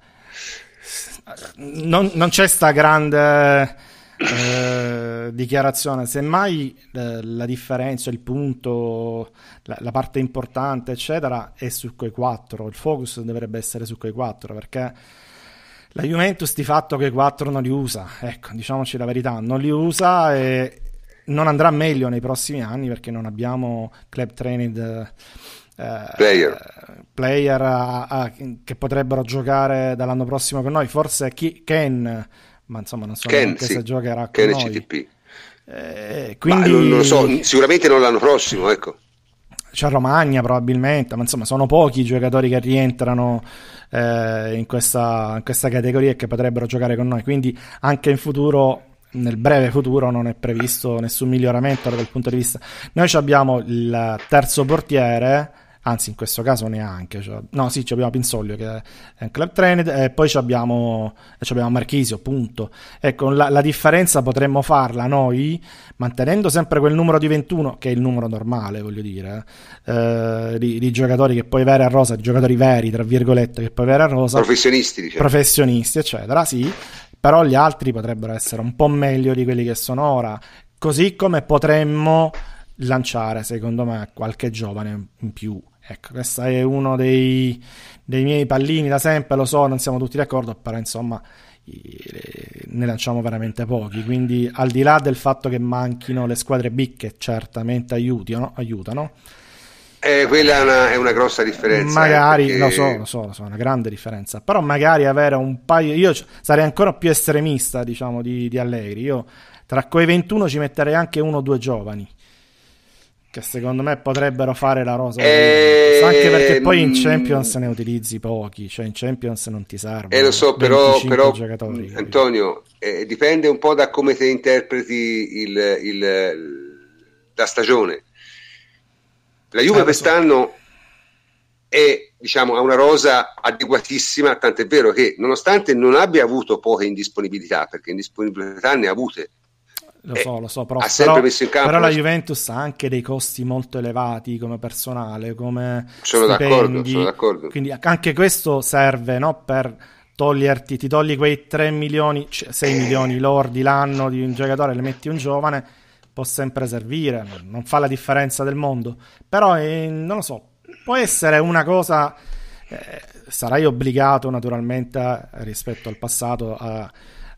non, non c'è sta grande eh, dichiarazione, semmai eh, la differenza, il punto, la, la parte importante eccetera è su quei quattro, il focus dovrebbe essere su quei quattro, perché la Juventus di fatto quei quattro non li usa, ecco, diciamoci la verità, non li usa e non andrà meglio nei prossimi anni perché non abbiamo club trained Uh, player, player a, a, che potrebbero giocare dall'anno prossimo con noi, forse chi, Ken, ma insomma non so Ken, sì. se giocherà Ken con noi C T P. Eh, quindi non, non lo so, sicuramente non l'anno prossimo, ecco. C'è Romagna probabilmente, ma insomma sono pochi i giocatori che rientrano eh, in, questa, in questa categoria e che potrebbero giocare con noi, quindi anche in futuro, nel breve futuro, non è previsto nessun miglioramento da quel punto di vista. Noi abbiamo il terzo portiere, anzi in questo caso neanche, cioè, no sì, abbiamo Pinsoglio che è un club trained e poi abbiamo, abbiamo Marchisio, punto. Ecco, la, la differenza potremmo farla noi mantenendo sempre quel numero di ventuno, che è il numero normale, voglio dire, eh, di, di giocatori che puoi avere a rosa, di giocatori veri tra virgolette che puoi avere a rosa, professionisti, diciamo. professionisti eccetera, sì, però gli altri potrebbero essere un po' meglio di quelli che sono ora, così come potremmo lanciare secondo me qualche giovane in più. Ecco, questo è uno dei, dei miei pallini da sempre, lo so, non siamo tutti d'accordo, però insomma ne lanciamo veramente pochi, quindi al di là del fatto che manchino le squadre B, che certamente aiutino, aiutano, eh, quella è una, è una grossa differenza, magari, eh, perché... lo so, lo so, è una grande differenza, però magari avere un paio, io sarei ancora più estremista, diciamo, di, di Allegri, io tra quei ventuno ci metterei anche uno o due giovani che secondo me potrebbero fare la rosa, e... anche perché poi in Champions ne utilizzi pochi, cioè in Champions non ti serve, e eh, lo so, però, però Antonio, eh, dipende un po' da come te interpreti il, il, la stagione. La Juve ah, quest'anno è, diciamo, ha una rosa adeguatissima, tant'è vero che nonostante non abbia avuto poche indisponibilità, perché indisponibilità ne ha avute, lo eh, so, lo so, però, ha sempre però, messo in campo, però la Juventus ha anche dei costi molto elevati come personale, come sono stipendi, d'accordo, sono d'accordo. Quindi anche questo serve, no, per toglierti, ti togli quei tre milioni, sei eh. milioni lordi l'anno di un giocatore, le metti un giovane, può sempre servire, non fa la differenza del mondo, però eh, non lo so, può essere una cosa, eh, sarai obbligato naturalmente rispetto al passato a,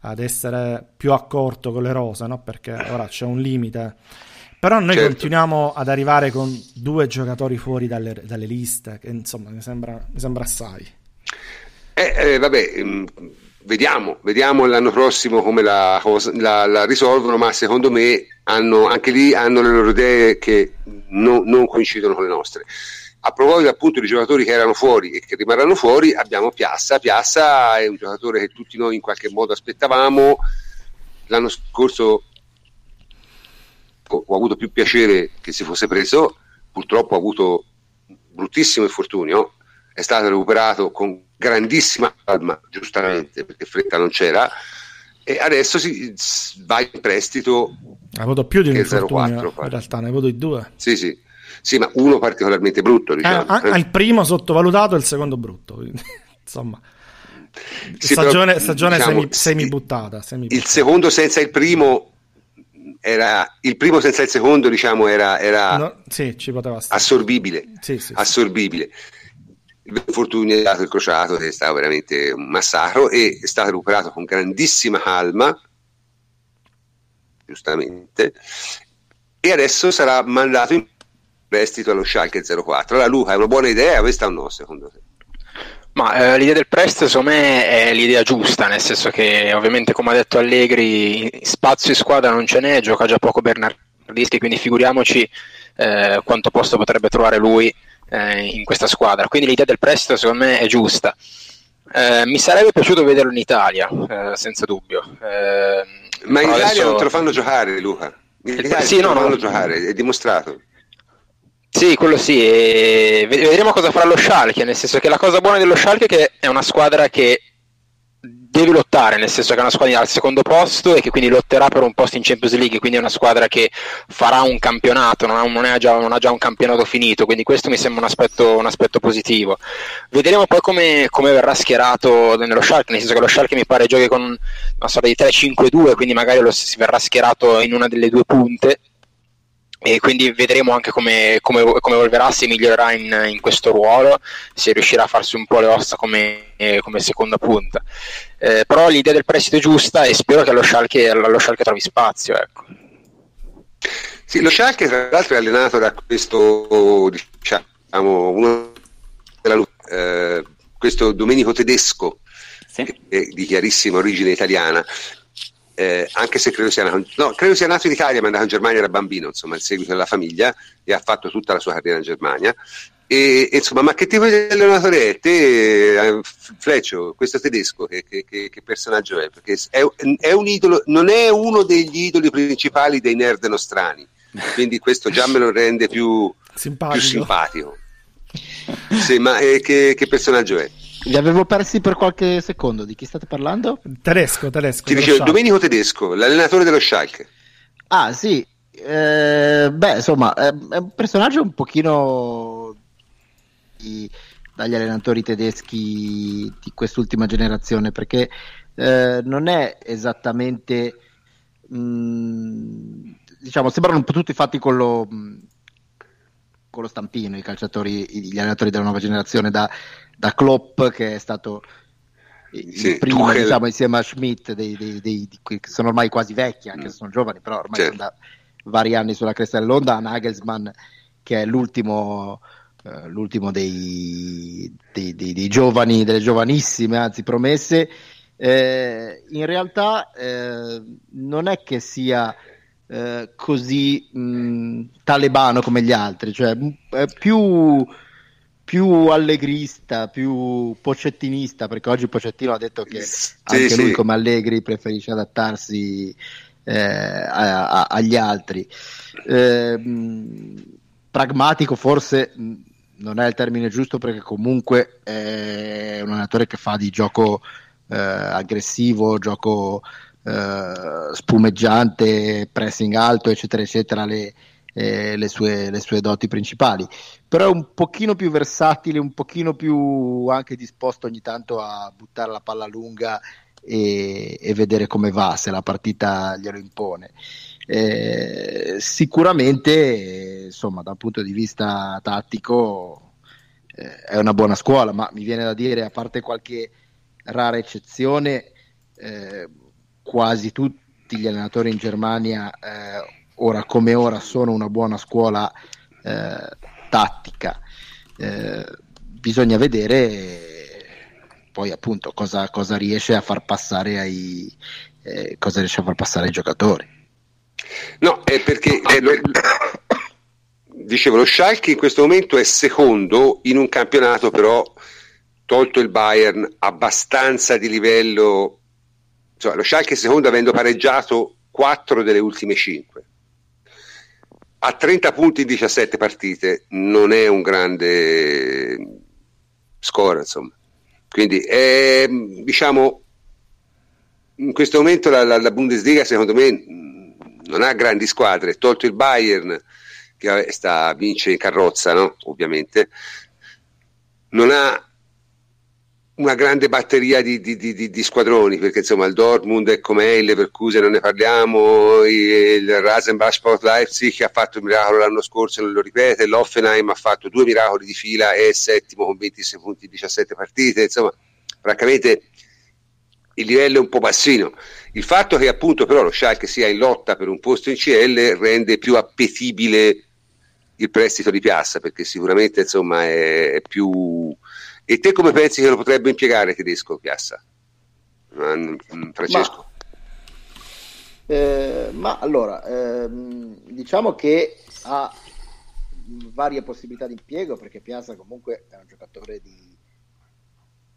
ad essere più accorto con le rose, no? Perché ora c'è un limite, però noi certo. continuiamo ad arrivare con due giocatori fuori dalle, dalle liste, che insomma mi sembra, mi sembra assai. Eh, eh, vabbè, mh... Vediamo, vediamo l'anno prossimo come la, la, la risolvono, ma secondo me hanno, anche lì hanno le loro idee che no, non coincidono con le nostre. A proposito appunto di giocatori che erano fuori e che rimarranno fuori, abbiamo Piazza. Piazza è un giocatore che tutti noi in qualche modo aspettavamo. L'anno scorso ho, ho avuto più piacere che si fosse preso, purtroppo ha avuto bruttissimo infortunio, è stato recuperato con grandissima calma, giustamente, perché fretta non c'era, e adesso si va in prestito. Ha avuto più di un infortunio, in realtà ne ha avuto i due. Sì, sì, sì, ma uno particolarmente brutto, diciamo. Eh, il primo sottovalutato e il secondo brutto, quindi, insomma, sì, stagione, però, stagione diciamo, semi, semibuttata, semibuttata. Il secondo senza il primo era il primo senza il secondo, diciamo, era, era no, sì, ci poteva stare. assorbibile, sì, sì, assorbibile. Sì. Fortuna è dato il crociato, che è stato veramente un massacro, e è stato recuperato con grandissima calma, giustamente, e adesso sarà mandato in prestito allo Schalke zero quattro. Allora Luca, è una buona idea questa o no, secondo te? Ma eh, l'idea del prestito secondo me è l'idea giusta, nel senso che ovviamente, come ha detto Allegri, spazio in squadra non ce n'è, gioca già poco Bernardeschi, quindi figuriamoci eh, quanto posto potrebbe trovare lui in questa squadra, quindi l'idea del prestito secondo me è giusta. Eh, mi sarebbe piaciuto vederlo in Italia, eh, senza dubbio, eh, ma in Italia adesso... non te lo fanno giocare, Luca. In Italia sì, non te lo fanno no, giocare, è dimostrato. Sì, quello sì, e vedremo cosa farà lo Schalke, nel senso che la cosa buona dello Schalke è che è una squadra che deve lottare, nel senso che è una squadra al secondo posto e che quindi lotterà per un posto in Champions League, quindi è una squadra che farà un campionato, non ha, non è già, non ha già un campionato finito, quindi questo mi sembra un aspetto, un aspetto positivo. Vedremo poi come, come verrà schierato nello Schalke, nel senso che lo Schalke mi pare giochi con una sorta di tre cinque due, quindi magari lo si verrà schierato in una delle due punte, e quindi vedremo anche come, come, come evolverà, se migliorerà in, in questo ruolo, se riuscirà a farsi un po' le ossa come, eh, come seconda punta, eh, però l'idea del prestito è giusta e spero che lo Schalke, lo Schalke trovi spazio, ecco. Sì, lo Schalke tra l'altro è allenato da questo, diciamo, uno della, eh, questo Domenico Tedesco, sì, di chiarissima origine italiana. Eh, anche se credo sia nato, no, credo sia nato in Italia, ma è andato in Germania da bambino, insomma, il seguito della famiglia, e ha fatto tutta la sua carriera in Germania. E, e insomma, ma che tipo di allenatore è? Te, Fleccio, questo Tedesco, che, che, che personaggio è? Perché è, è un idolo, non è uno degli idoli principali dei nerd nostrani, quindi questo già me lo rende più simpatico. Più simpatico. Sì, ma eh, che, che personaggio è? Li avevo persi per qualche secondo, di chi state parlando? Tedesco, Tedesco. Ti dicevo, Domenico Tedesco, l'allenatore dello Schalke. Ah sì, eh, beh insomma è un personaggio un pochino di, dagli allenatori tedeschi di quest'ultima generazione, perché eh, non è esattamente, mh, diciamo, sembrano un po' tutti fatti con lo, con lo stampino i calciatori, gli allenatori della nuova generazione, da da Klopp, che è stato il sì, primo, diciamo, insieme a Schmidt, dei, dei, dei, dei, che sono ormai quasi vecchi, anche se mm. sono giovani, però ormai certo. sono da vari anni sulla cresta dell'onda, a Nagelsmann, che è l'ultimo, eh, l'ultimo dei, dei, dei, dei giovani, delle giovanissime, anzi promesse. Eh, in realtà eh, non è che sia eh, così mh, talebano come gli altri, cioè è più... più allegrista, più pocettinista, perché oggi Pochettino ha detto che sì, anche sì. lui come Allegri preferisce adattarsi eh, a, a, agli altri. Eh, pragmatico forse non è il termine giusto, perché comunque è un allenatore che fa di gioco eh, aggressivo, gioco eh, spumeggiante, pressing alto, eccetera, eccetera, le... Eh, le, sue, le sue doti principali, però è un pochino più versatile, un pochino più anche disposto ogni tanto a buttare la palla lunga e, e vedere come va, se la partita glielo impone. Eh, sicuramente, insomma, da un punto di vista tattico eh, è una buona scuola, ma mi viene da dire, a parte qualche rara eccezione, eh, quasi tutti gli allenatori in Germania eh, ora come ora sono una buona scuola eh, tattica. Eh, bisogna vedere poi appunto cosa, cosa riesce a far passare ai eh, cosa riesce a far passare ai giocatori. No, è perché è lo, dicevo, lo Schalke in questo momento è secondo in un campionato, però tolto il Bayern, abbastanza di livello, insomma, lo Schalke è secondo avendo pareggiato quattro delle ultime cinque. A trenta punti in diciassette partite non è un grande score, insomma, quindi è, diciamo, in questo momento la, la, la Bundesliga secondo me non ha grandi squadre, tolto il Bayern che sta, vince in carrozza, no? Ovviamente non ha una grande batteria di, di, di, di squadroni, perché insomma il Dortmund è com'è, il Leverkusen non ne parliamo, il Rasenball Sport Leipzig che ha fatto il miracolo l'anno scorso non lo ripete, l'Hoffenheim ha fatto due miracoli di fila e è settimo con ventisei punti in diciassette partite, insomma francamente il livello è un po' bassino. Il fatto che appunto però lo Schalke sia in lotta per un posto in C L rende più appetibile il prestito di Piazza, perché sicuramente insomma è, è più... E te come pensi che lo potrebbe impiegare Tedesco, Piazza? Francesco? Ma, eh, ma allora, ehm, diciamo che ha varie possibilità di impiego, perché Piazza comunque è un giocatore di,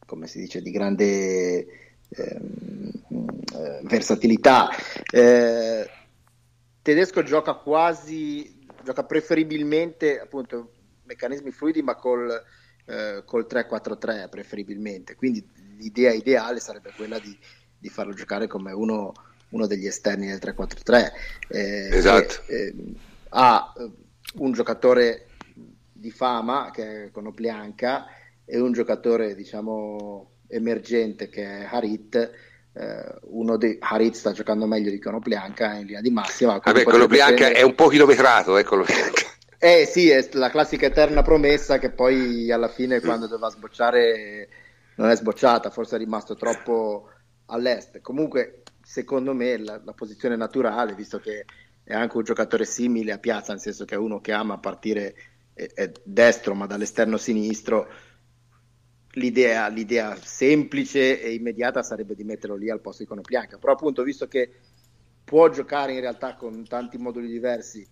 come si dice, di grande ehm, eh, versatilità. Eh, Tedesco gioca quasi gioca preferibilmente appunto meccanismi fluidi, ma col, eh, col tre quattro tre preferibilmente, quindi l'idea ideale sarebbe quella di, di farlo giocare come uno, uno degli esterni del tre quattro tre, eh, esatto. che, eh, ha un giocatore di fama che è Konoplyanka e un giocatore diciamo emergente che è Harit. Eh, uno dei Harit sta giocando meglio di Konoplyanka in linea di massima. Vabbè, Konoplyanka prendere... è un po' chilometrato, eh, eh sì, è la classica eterna promessa che poi alla fine quando doveva sbocciare non è sbocciata, forse è rimasto troppo all'est. Comunque secondo me la, la posizione naturale, visto che è anche un giocatore simile a Piazza, nel senso che è uno che ama partire è, è destro ma dall'esterno sinistro, l'idea, l'idea semplice e immediata sarebbe di metterlo lì al posto di Konoplyanka, però appunto visto che può giocare in realtà con tanti moduli diversi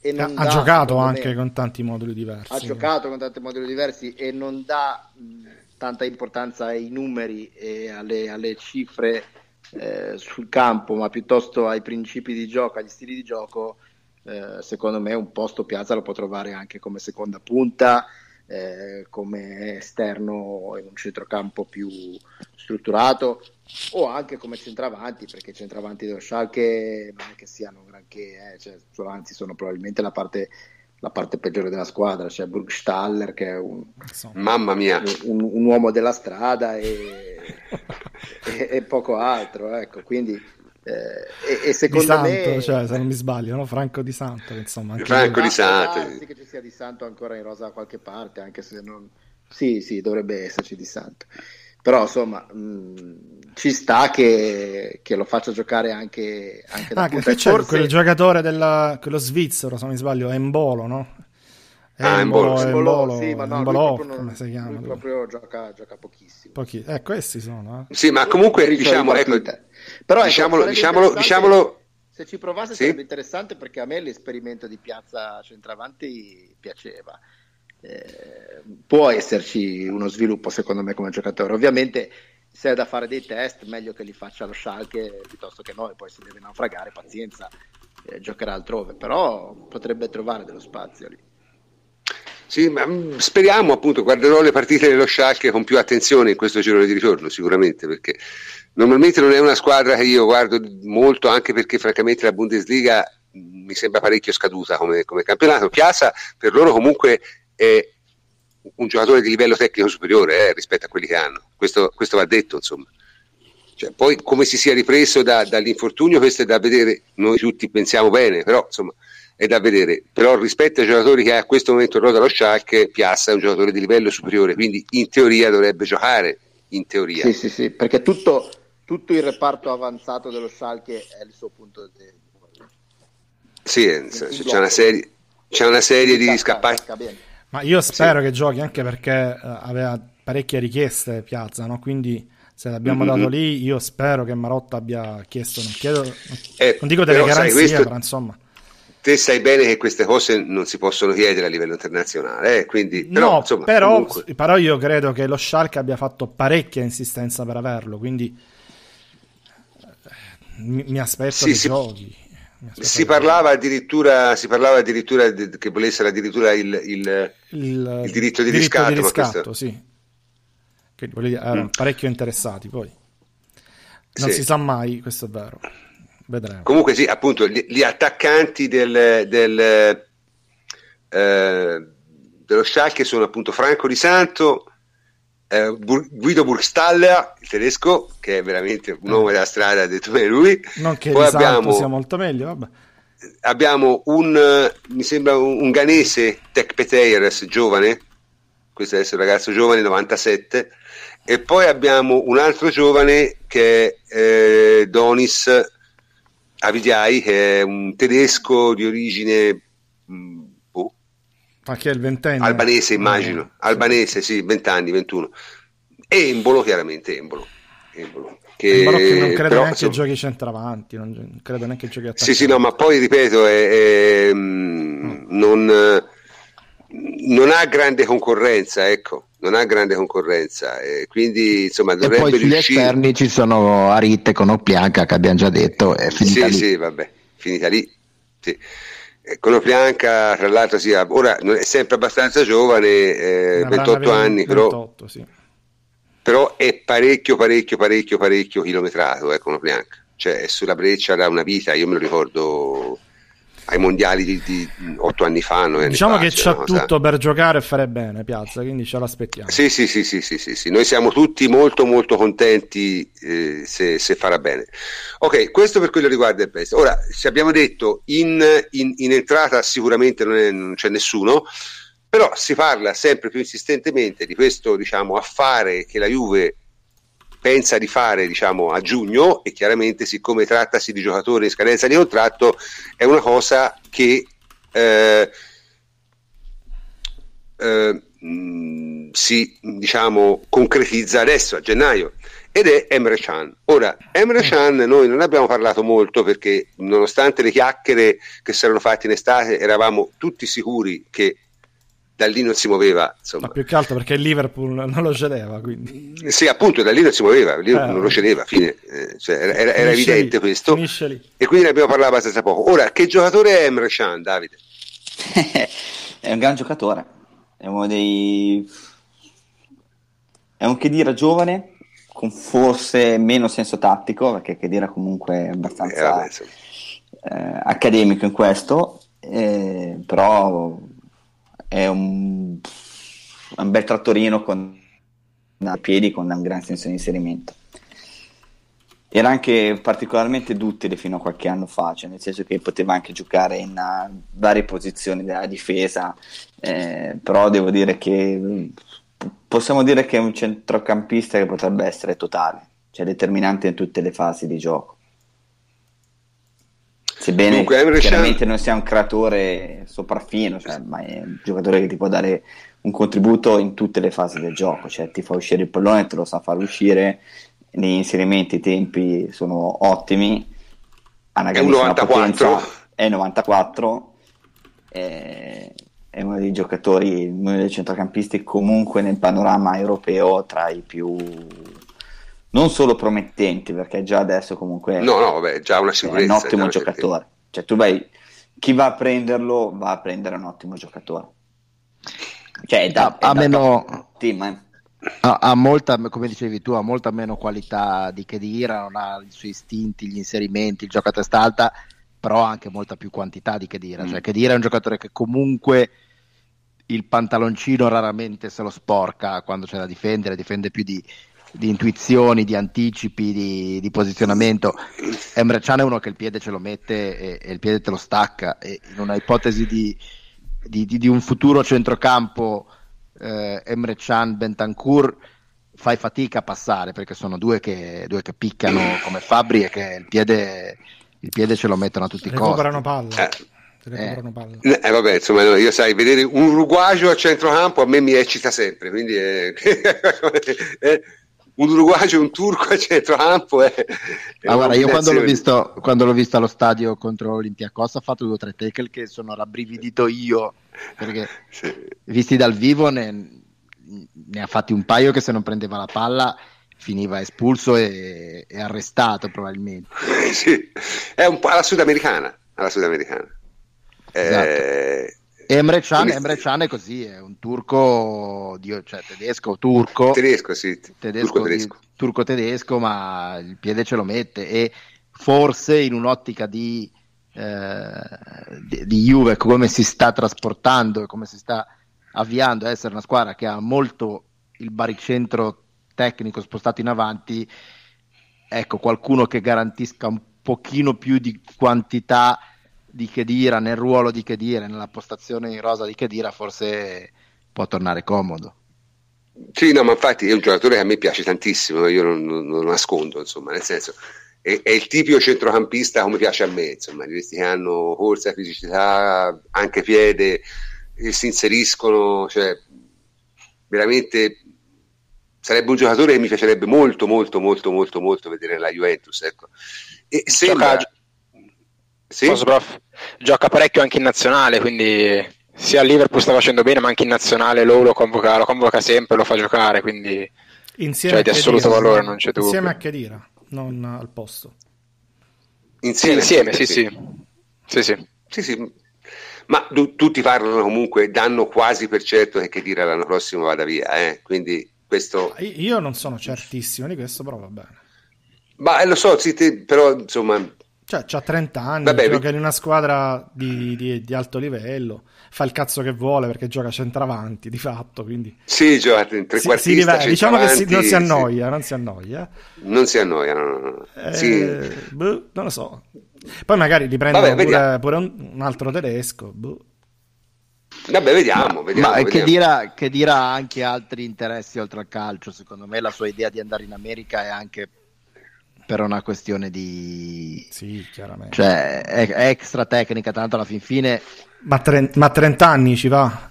e non ha dà, giocato anche me, con tanti moduli diversi ha giocato con tanti moduli diversi e non dà mh, tanta importanza ai numeri e alle, alle cifre Eh, sul campo, ma piuttosto ai principi di gioco, agli stili di gioco, eh, secondo me un posto Piazza lo può trovare anche come seconda punta, eh, come esterno in un centrocampo più strutturato o anche come centravanti, perché i centravanti dello Schalke non è che siano granché, eh, cioè, anzi sono probabilmente la parte, la parte peggiore della squadra. C'è cioè Burgstaller che è un, mamma mia. Un, un uomo della strada e E, e poco altro, ecco, quindi eh, e, e secondo di Santo, me cioè, se non mi sbaglio, no? Franco Di Santo, insomma, anche Franco Di Santo, ah, sì, che ci sia Di Santo ancora in rosa da qualche parte, anche se non sì sì dovrebbe esserci Di Santo, però insomma mh, ci sta che, che lo faccia giocare anche, anche da ah, punta. Che c'è forse... quel giocatore della, quello svizzero, se non mi sbaglio, è Embolo, no? Ah, Embolo, Embolo, sì, ma no, Embolo, lui proprio, non, come si chiama, lui proprio gioca, gioca pochissimo. Pochi, eh, questi sono. Eh. Sì, ma comunque diciamo, ecco, però diciamolo, diciamolo, diciamolo. Se ci provasse sì? Sarebbe interessante, perché a me l'esperimento di Piazza centravanti piaceva. Eh, può esserci uno sviluppo secondo me come giocatore. Ovviamente se è da fare dei test, meglio che li faccia lo Schalke piuttosto che noi, poi se deve naufragare, pazienza, eh, giocherà altrove, però potrebbe trovare dello spazio lì. Sì, ma speriamo, appunto, guarderò le partite dello Schalke con più attenzione in questo girone di ritorno sicuramente, perché normalmente non è una squadra che io guardo molto, anche perché francamente la Bundesliga mi sembra parecchio scaduta come, come campionato. Piazza per loro comunque è un giocatore di livello tecnico superiore eh, rispetto a quelli che hanno, questo, questo va detto insomma. Cioè, poi come si sia ripreso da, dall'infortunio, questo è da vedere, noi tutti pensiamo bene, però insomma è da vedere, però rispetto ai giocatori che ha a questo momento in rosa lo Schalke, Piazza è un giocatore di livello superiore, quindi in teoria dovrebbe giocare, in teoria. Sì, sì, sì, perché tutto, tutto il reparto avanzato dello Schalke è il suo punto di... Sì, il, c'è, il c'è una serie, c'è una serie di scappati. Ma io spero sì. che giochi, anche perché eh, aveva parecchie richieste Piazza, no? Quindi se l'abbiamo mm-hmm. dato lì, io spero che Marotta abbia chiesto, non, chiedo, eh, non dico delle garanzie, questo... però insomma... Te sai bene che queste cose non si possono chiedere a livello internazionale, eh? Quindi, però, no, insomma, però, comunque... però io credo che lo Schalke abbia fatto parecchia insistenza per averlo, quindi mi, mi aspetto sì, che si, giochi. Si parlava, addirittura, si parlava addirittura che volessero addirittura il, il, il, il diritto di diritto riscatto. Di riscatto ma questo... sì. Quindi, volevi, erano mm. parecchio interessati, poi non sì. si sa mai, questo è vero. Vedremo. Comunque sì, appunto, gli, gli attaccanti del, del, eh, dello Schalke sono appunto Franco Di Santo, eh, Bur- Guido Burgstaller, il tedesco, che è veramente un uomo della strada, ha detto bene lui. Non che Poi Di Santo abbiamo, sia molto meglio, vabbè. Abbiamo un, mi sembra, un, un ghanese, Tech Peteiras, giovane, questo adesso è un ragazzo giovane, novantasette, e poi abbiamo un altro giovane che è eh, Donis Avidiai, che è un tedesco di origine boh, ma che è il ventenne? Albanese, immagino. No, Albanese, sì, vent'anni, ventuno. E Embolo, chiaramente, Embolo. Embolo che, Embolo che non credo però, neanche insomma, giochi centravanti, non credo neanche giochi attaccanti. Sì, sì, no, ma poi, ripeto, è, è, mm. non, non ha grande concorrenza, ecco. Non ha grande concorrenza, eh, quindi insomma dovrebbe e poi riuscire. Sugli esterni ci sono Harit e Konoplyanka, che abbiamo già detto, è finita sì, lì. Sì, vabbè, finita lì. Sì. Con Opianca, tra l'altro, sì, ora è sempre abbastanza giovane, eh, ventotto anni, ventotto, però, sì. Però è parecchio, parecchio, parecchio, parecchio chilometrato, eh, con Opianca. Cioè è sulla breccia da una vita, io me lo ricordo ai mondiali di, di otto anni fa, anni diciamo fa, che c'ha no? tutto per giocare e fare bene Piazza, quindi ce l'aspettiamo. Sì, sì, sì, sì, sì, sì, sì. Noi siamo tutti molto molto contenti, eh, se, se farà bene. Ok, questo per quello riguarda il Best. Ora, se abbiamo detto in, in, in entrata sicuramente non, è, non c'è nessuno, però si parla sempre più insistentemente di questo, diciamo, affare che la Juve pensa di fare, diciamo, a giugno, e chiaramente siccome trattasi di giocatore in scadenza di contratto è una cosa che eh, eh, si, diciamo, concretizza adesso a gennaio, ed è Emre Can. Ora, Emre Can noi non abbiamo parlato molto perché nonostante le chiacchiere che si erano fatte in estate eravamo tutti sicuri che da lì non si muoveva, insomma. Ma più che altro perché il Liverpool non lo cedeva, quindi. Sì, appunto, da lì non si muoveva, il Liverpool eh, non lo cedeva, fine. Eh, cioè, era era evidente lì, questo, e quindi ne abbiamo parlato abbastanza poco. Ora, che giocatore è Emre Can, Davide? È un gran giocatore, è uno dei... è un Khedira giovane, con forse meno senso tattico, perché Khedira comunque è abbastanza eh, eh, accademico in questo, eh, però... è un, un bel trattorino con i piedi, con un gran senso di inserimento. Era anche particolarmente duttile fino a qualche anno fa, cioè nel senso che poteva anche giocare in uh, varie posizioni della difesa, eh, però devo dire che possiamo dire che è un centrocampista che potrebbe essere totale, cioè determinante in tutte le fasi di gioco, sebbene dunque, chiaramente non sia un creatore sopraffino, cioè, ma è un giocatore che ti può dare un contributo in tutte le fasi del gioco, cioè ti fa uscire il pallone, te lo sa far uscire, negli inserimenti i tempi sono ottimi, ha una grandissima potenza, è novantaquattro, è, è uno dei giocatori, uno dei centrocampisti comunque nel panorama europeo tra i più... non solo promettenti, perché già adesso comunque no, no, vabbè, già una sicurezza, è un ottimo una giocatore, cioè tu vai, chi va a prenderlo va a prendere un ottimo giocatore, cioè è da, a, è a meno team, eh. ha, ha molta, come dicevi tu, ha molta meno qualità di Khedira, non ha i suoi istinti, gli inserimenti, il gioco a testa alta, però ha anche molta più quantità di Khedira, mm. cioè Khedira è un giocatore che comunque il pantaloncino raramente se lo sporca quando c'è da difendere, difende più di di intuizioni, di anticipi, di, di posizionamento. Emre Can è uno che il piede ce lo mette e, e il piede te lo stacca, e in una ipotesi di, di, di, di un futuro centrocampo eh, Emre Can Bentancur fai fatica a passare, perché sono due che, due che piccano come fabbri e che il piede, il piede ce lo mettono a tutti i costi, recuperano palla. Eh. Eh, vabbè, insomma, no, io sai, vedere un uruguayo a centrocampo a me mi eccita sempre, quindi è... un uruguayo, un turco a centrocampo. È, è allora, io quando l'ho visto quando l'ho visto allo stadio contro l'Olympiacos ha fatto due o tre tackle che sono rabbrividito io, perché sì. Visti dal vivo ne, ne ha fatti un paio che se non prendeva la palla finiva espulso e, e arrestato probabilmente. Sì, è un po' alla sudamericana, alla sudamericana. Esatto. Eh... Emre Can, Emre Can è così, è un turco, dio, cioè tedesco, turco, tedesco, sì, tedesco, turco, tedesco. Di, turco tedesco, ma il piede ce lo mette, e forse in un'ottica di, eh, di, di Juve, come si sta trasportando e come si sta avviando a essere una squadra che ha molto il baricentro tecnico spostato in avanti, ecco, qualcuno che garantisca un pochino più di quantità di Khedira, nel ruolo di Khedira, nella postazione in rosa di Khedira, forse può tornare comodo. Sì, no, ma infatti è un giocatore che a me piace tantissimo, io non, non, non lo nascondo, insomma, nel senso è, è il tipico centrocampista come piace a me, insomma, di questi che hanno corsa, fisicità, anche piede, che si inseriscono, cioè veramente sarebbe un giocatore che mi piacerebbe molto molto molto molto molto vedere nella Juventus, ecco. E sembra... Sì? Posso, prof, gioca parecchio anche in nazionale, quindi sia a Liverpool sta facendo bene, ma anche in nazionale lo, lo, convoca, lo convoca sempre, lo fa giocare, quindi insieme, cioè, di assoluto valore non c'è dubbio. Insieme a Khedira, non al posto. Insieme, sì, insieme sì, sì. Sì, sì. Sì, sì. Ma du- tutti parlano comunque, danno quasi per certo che Khedira l'anno prossimo vada via, eh? Quindi questo... Io non sono certissimo di questo, però va bene. Ma eh, lo so, sì, te, però insomma... Cioè, c'ha trenta anni, vabbè, gioca in una squadra di, di, di alto livello, fa il cazzo che vuole perché gioca centravanti di fatto, quindi... Sì, gioca trequartista, si, si rive- Diciamo che si, non si annoia, sì. non si annoia. Non si annoia, no, no, no. Eh, sì. Boh, non lo so. Poi magari li prendono vabbè, pure, pure un, un altro tedesco, boh. Vabbè, vediamo, ma, vediamo, ma vediamo. Che dirà, che dirà anche altri interessi oltre al calcio, secondo me la sua idea di andare in America è anche... per una questione di... Sì, chiaramente. Cioè, è, è extra tecnica, tanto alla fin fine... Ma, tre, ma trenta anni ci va?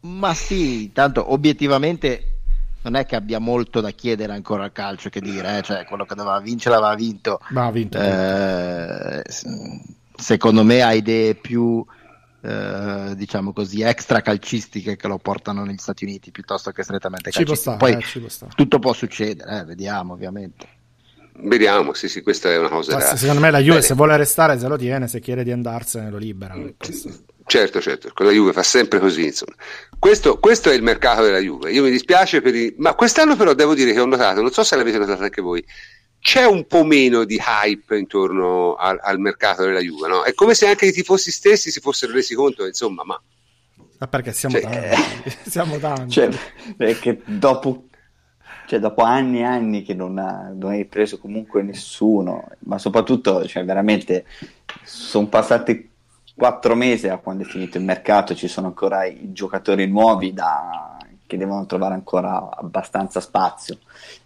Ma sì, tanto obiettivamente non è che abbia molto da chiedere ancora al calcio, che dire, eh? Cioè, quello che doveva vincere l'aveva vinto. Ma ha vinto. Eh, secondo me ha idee più, eh, diciamo così, extra calcistiche che lo portano negli Stati Uniti, piuttosto che strettamente calcistiche. Poi eh, ci può stare. Tutto può succedere, eh? Vediamo ovviamente. Vediamo, sì, sì, questa è una cosa. Sì, secondo me la Juve, bene, se vuole restare se lo tiene, se chiede di andarsene lo libera. Certo, certo, la Juve fa sempre così, insomma. Questo, questo è il mercato della Juve. Io mi dispiace per i... ma quest'anno però devo dire che ho notato, non so se l'avete notato anche voi, c'è un po' meno di hype intorno al, al mercato della Juve, no? È come se anche i tifosi stessi si fossero resi conto, insomma, ma... Ma perché siamo cioè, tanti, eh... siamo tanti. Cioè, perché dopo... Cioè, dopo anni e anni che non, ha, non hai preso comunque nessuno, ma soprattutto, cioè, veramente sono passati quattro mesi da quando è finito il mercato, ci sono ancora i giocatori nuovi da, che devono trovare ancora abbastanza spazio.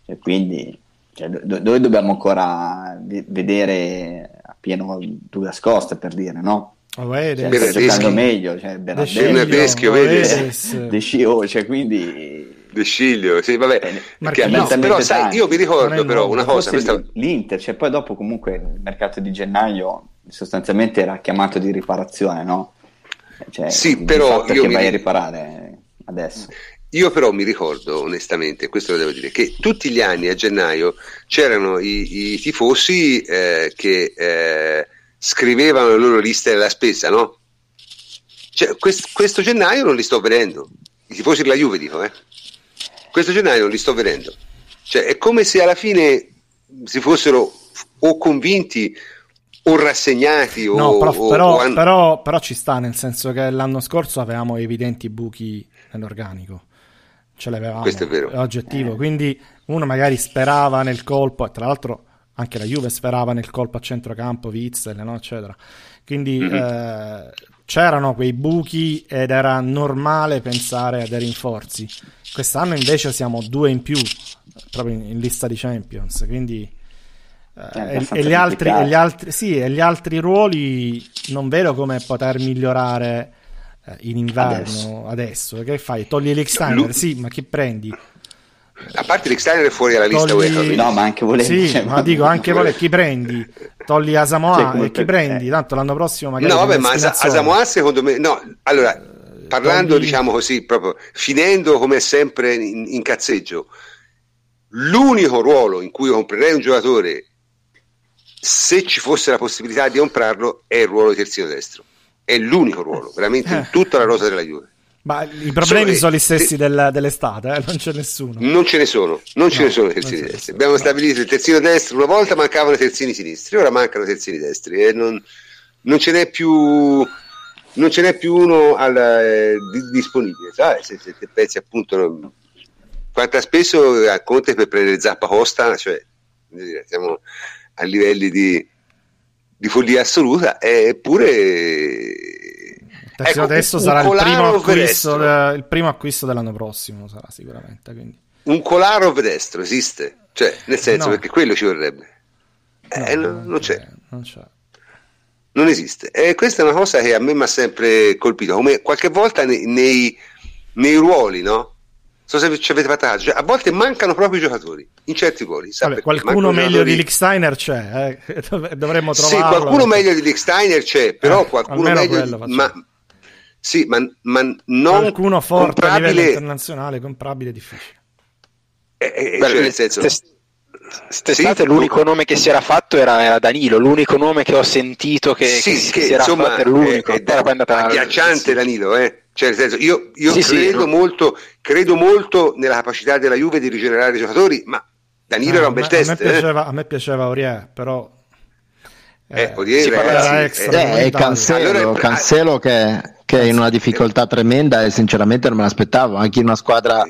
E quindi cioè, do, noi dobbiamo ancora vedere a pieno Douglas Costa, per dire, no? Oh, cioè, sta giocando meglio, cioè Bernardeschi, vedi? Cioè, quindi... Deciglio, sì, vabbè, che, no, però sai, io vi ricordo però una cosa, questa... l'Inter, cioè poi dopo comunque il mercato di gennaio sostanzialmente era chiamato di riparazione, no? Cioè, sì, però io che mi... vai a riparare adesso. Io però mi ricordo onestamente, questo lo devo dire, che tutti gli anni a gennaio c'erano i, i tifosi eh, che eh, scrivevano le loro liste della spesa, no? Cioè, quest- questo gennaio non li sto vedendo, i tifosi della Juve dico, eh. Questo gennaio non li sto vedendo, cioè è come se alla fine si fossero o convinti o rassegnati o, no, prof, o, però, o an... però, però ci sta, nel senso che l'anno scorso avevamo evidenti buchi nell'organico, ce l'avevamo, questo è vero, è oggettivo, eh. Quindi uno magari sperava nel colpo, e tra l'altro anche la Juve sperava nel colpo a centrocampo, Witzel, no, eccetera, quindi mm-hmm. eh, c'erano quei buchi ed era normale pensare a dei rinforzi. Quest'anno invece siamo due in più proprio in, in lista di Champions, quindi eh, e, e, gli altri, e gli altri sì e gli altri ruoli non vedo come poter migliorare eh, in inverno adesso. adesso che fai? Togli Lichtsteiner, Lu- sì, ma chi prendi? A parte Lichtsteiner è fuori dalla lista togli... no, ma anche volevo sì, cioè, ma dico anche volevo chi prendi? Togli Asamoah, cioè, e chi prendi? Eh. Tanto l'anno prossimo magari. No, vabbè, ma Asamoah secondo me no, allora parlando, diciamo così, proprio finendo come sempre in, in cazzeggio, l'unico ruolo in cui io comprerei un giocatore, se ci fosse la possibilità di comprarlo, è il ruolo di terzino destro. È l'unico ruolo, veramente, in tutta la rosa della Juve. Ma i problemi sono, sono gli stessi te... del, dell'estate, eh? Non c'è nessuno. Non ce ne sono, non ce no, ne sono i terzini destri. Nessuno. Abbiamo stabilito il terzino destro, una volta mancavano i terzini sinistri, ora mancano i terzini destri. E non, non ce n'è più... non ce n'è più uno al, eh, disponibile, sai? Se, se, se pensi appunto no, quanto spesso Conte per prendere Zappa Costa, cioè siamo a livelli di, di follia assoluta, eppure ecco, adesso sarà il primo, acquisto, il primo acquisto dell'anno prossimo, sarà sicuramente, quindi. Un Kolarov destro esiste, cioè nel senso no. Perché quello ci vorrebbe, no, eh, non, non c'è, non c'è. Non esiste, e questa è una cosa che a me mi ha sempre colpito, come qualche volta nei, nei, nei ruoli, no? So se ci avete fatto caso, cioè, a volte mancano proprio i giocatori in certi ruoli. Vabbè, qualcuno meglio giocatori... di Lichtsteiner c'è, eh? Dovremmo trovarlo. Sì, qualcuno perché... meglio di Lichtsteiner c'è, però eh, qualcuno meglio quello, di... ma sì, ma, ma non qualcuno forte comprabile... a livello internazionale, comprabile è difficile. Eh, eh, Beh, cioè, nel senso... St'estate sì, l'unico tu... nome che si era fatto era, era Danilo, l'unico nome che ho sentito che, sì, che, che, che si era insomma, fatto era l'unico. È, è agghiacciante sì. Danilo, eh? Cioè, nel senso, io, io sì, credo, sì, molto, no? credo molto nella capacità della Juve di rigenerare i giocatori, ma Danilo no, era un bel a test. Me piaceva, eh? A me piaceva Aurier, però... Eh, eh, dire, eh, sì, eh, eh, Cancelo, allora, Cancelo che, che è in una difficoltà eh, tremenda e sinceramente non me l'aspettavo, anche in una squadra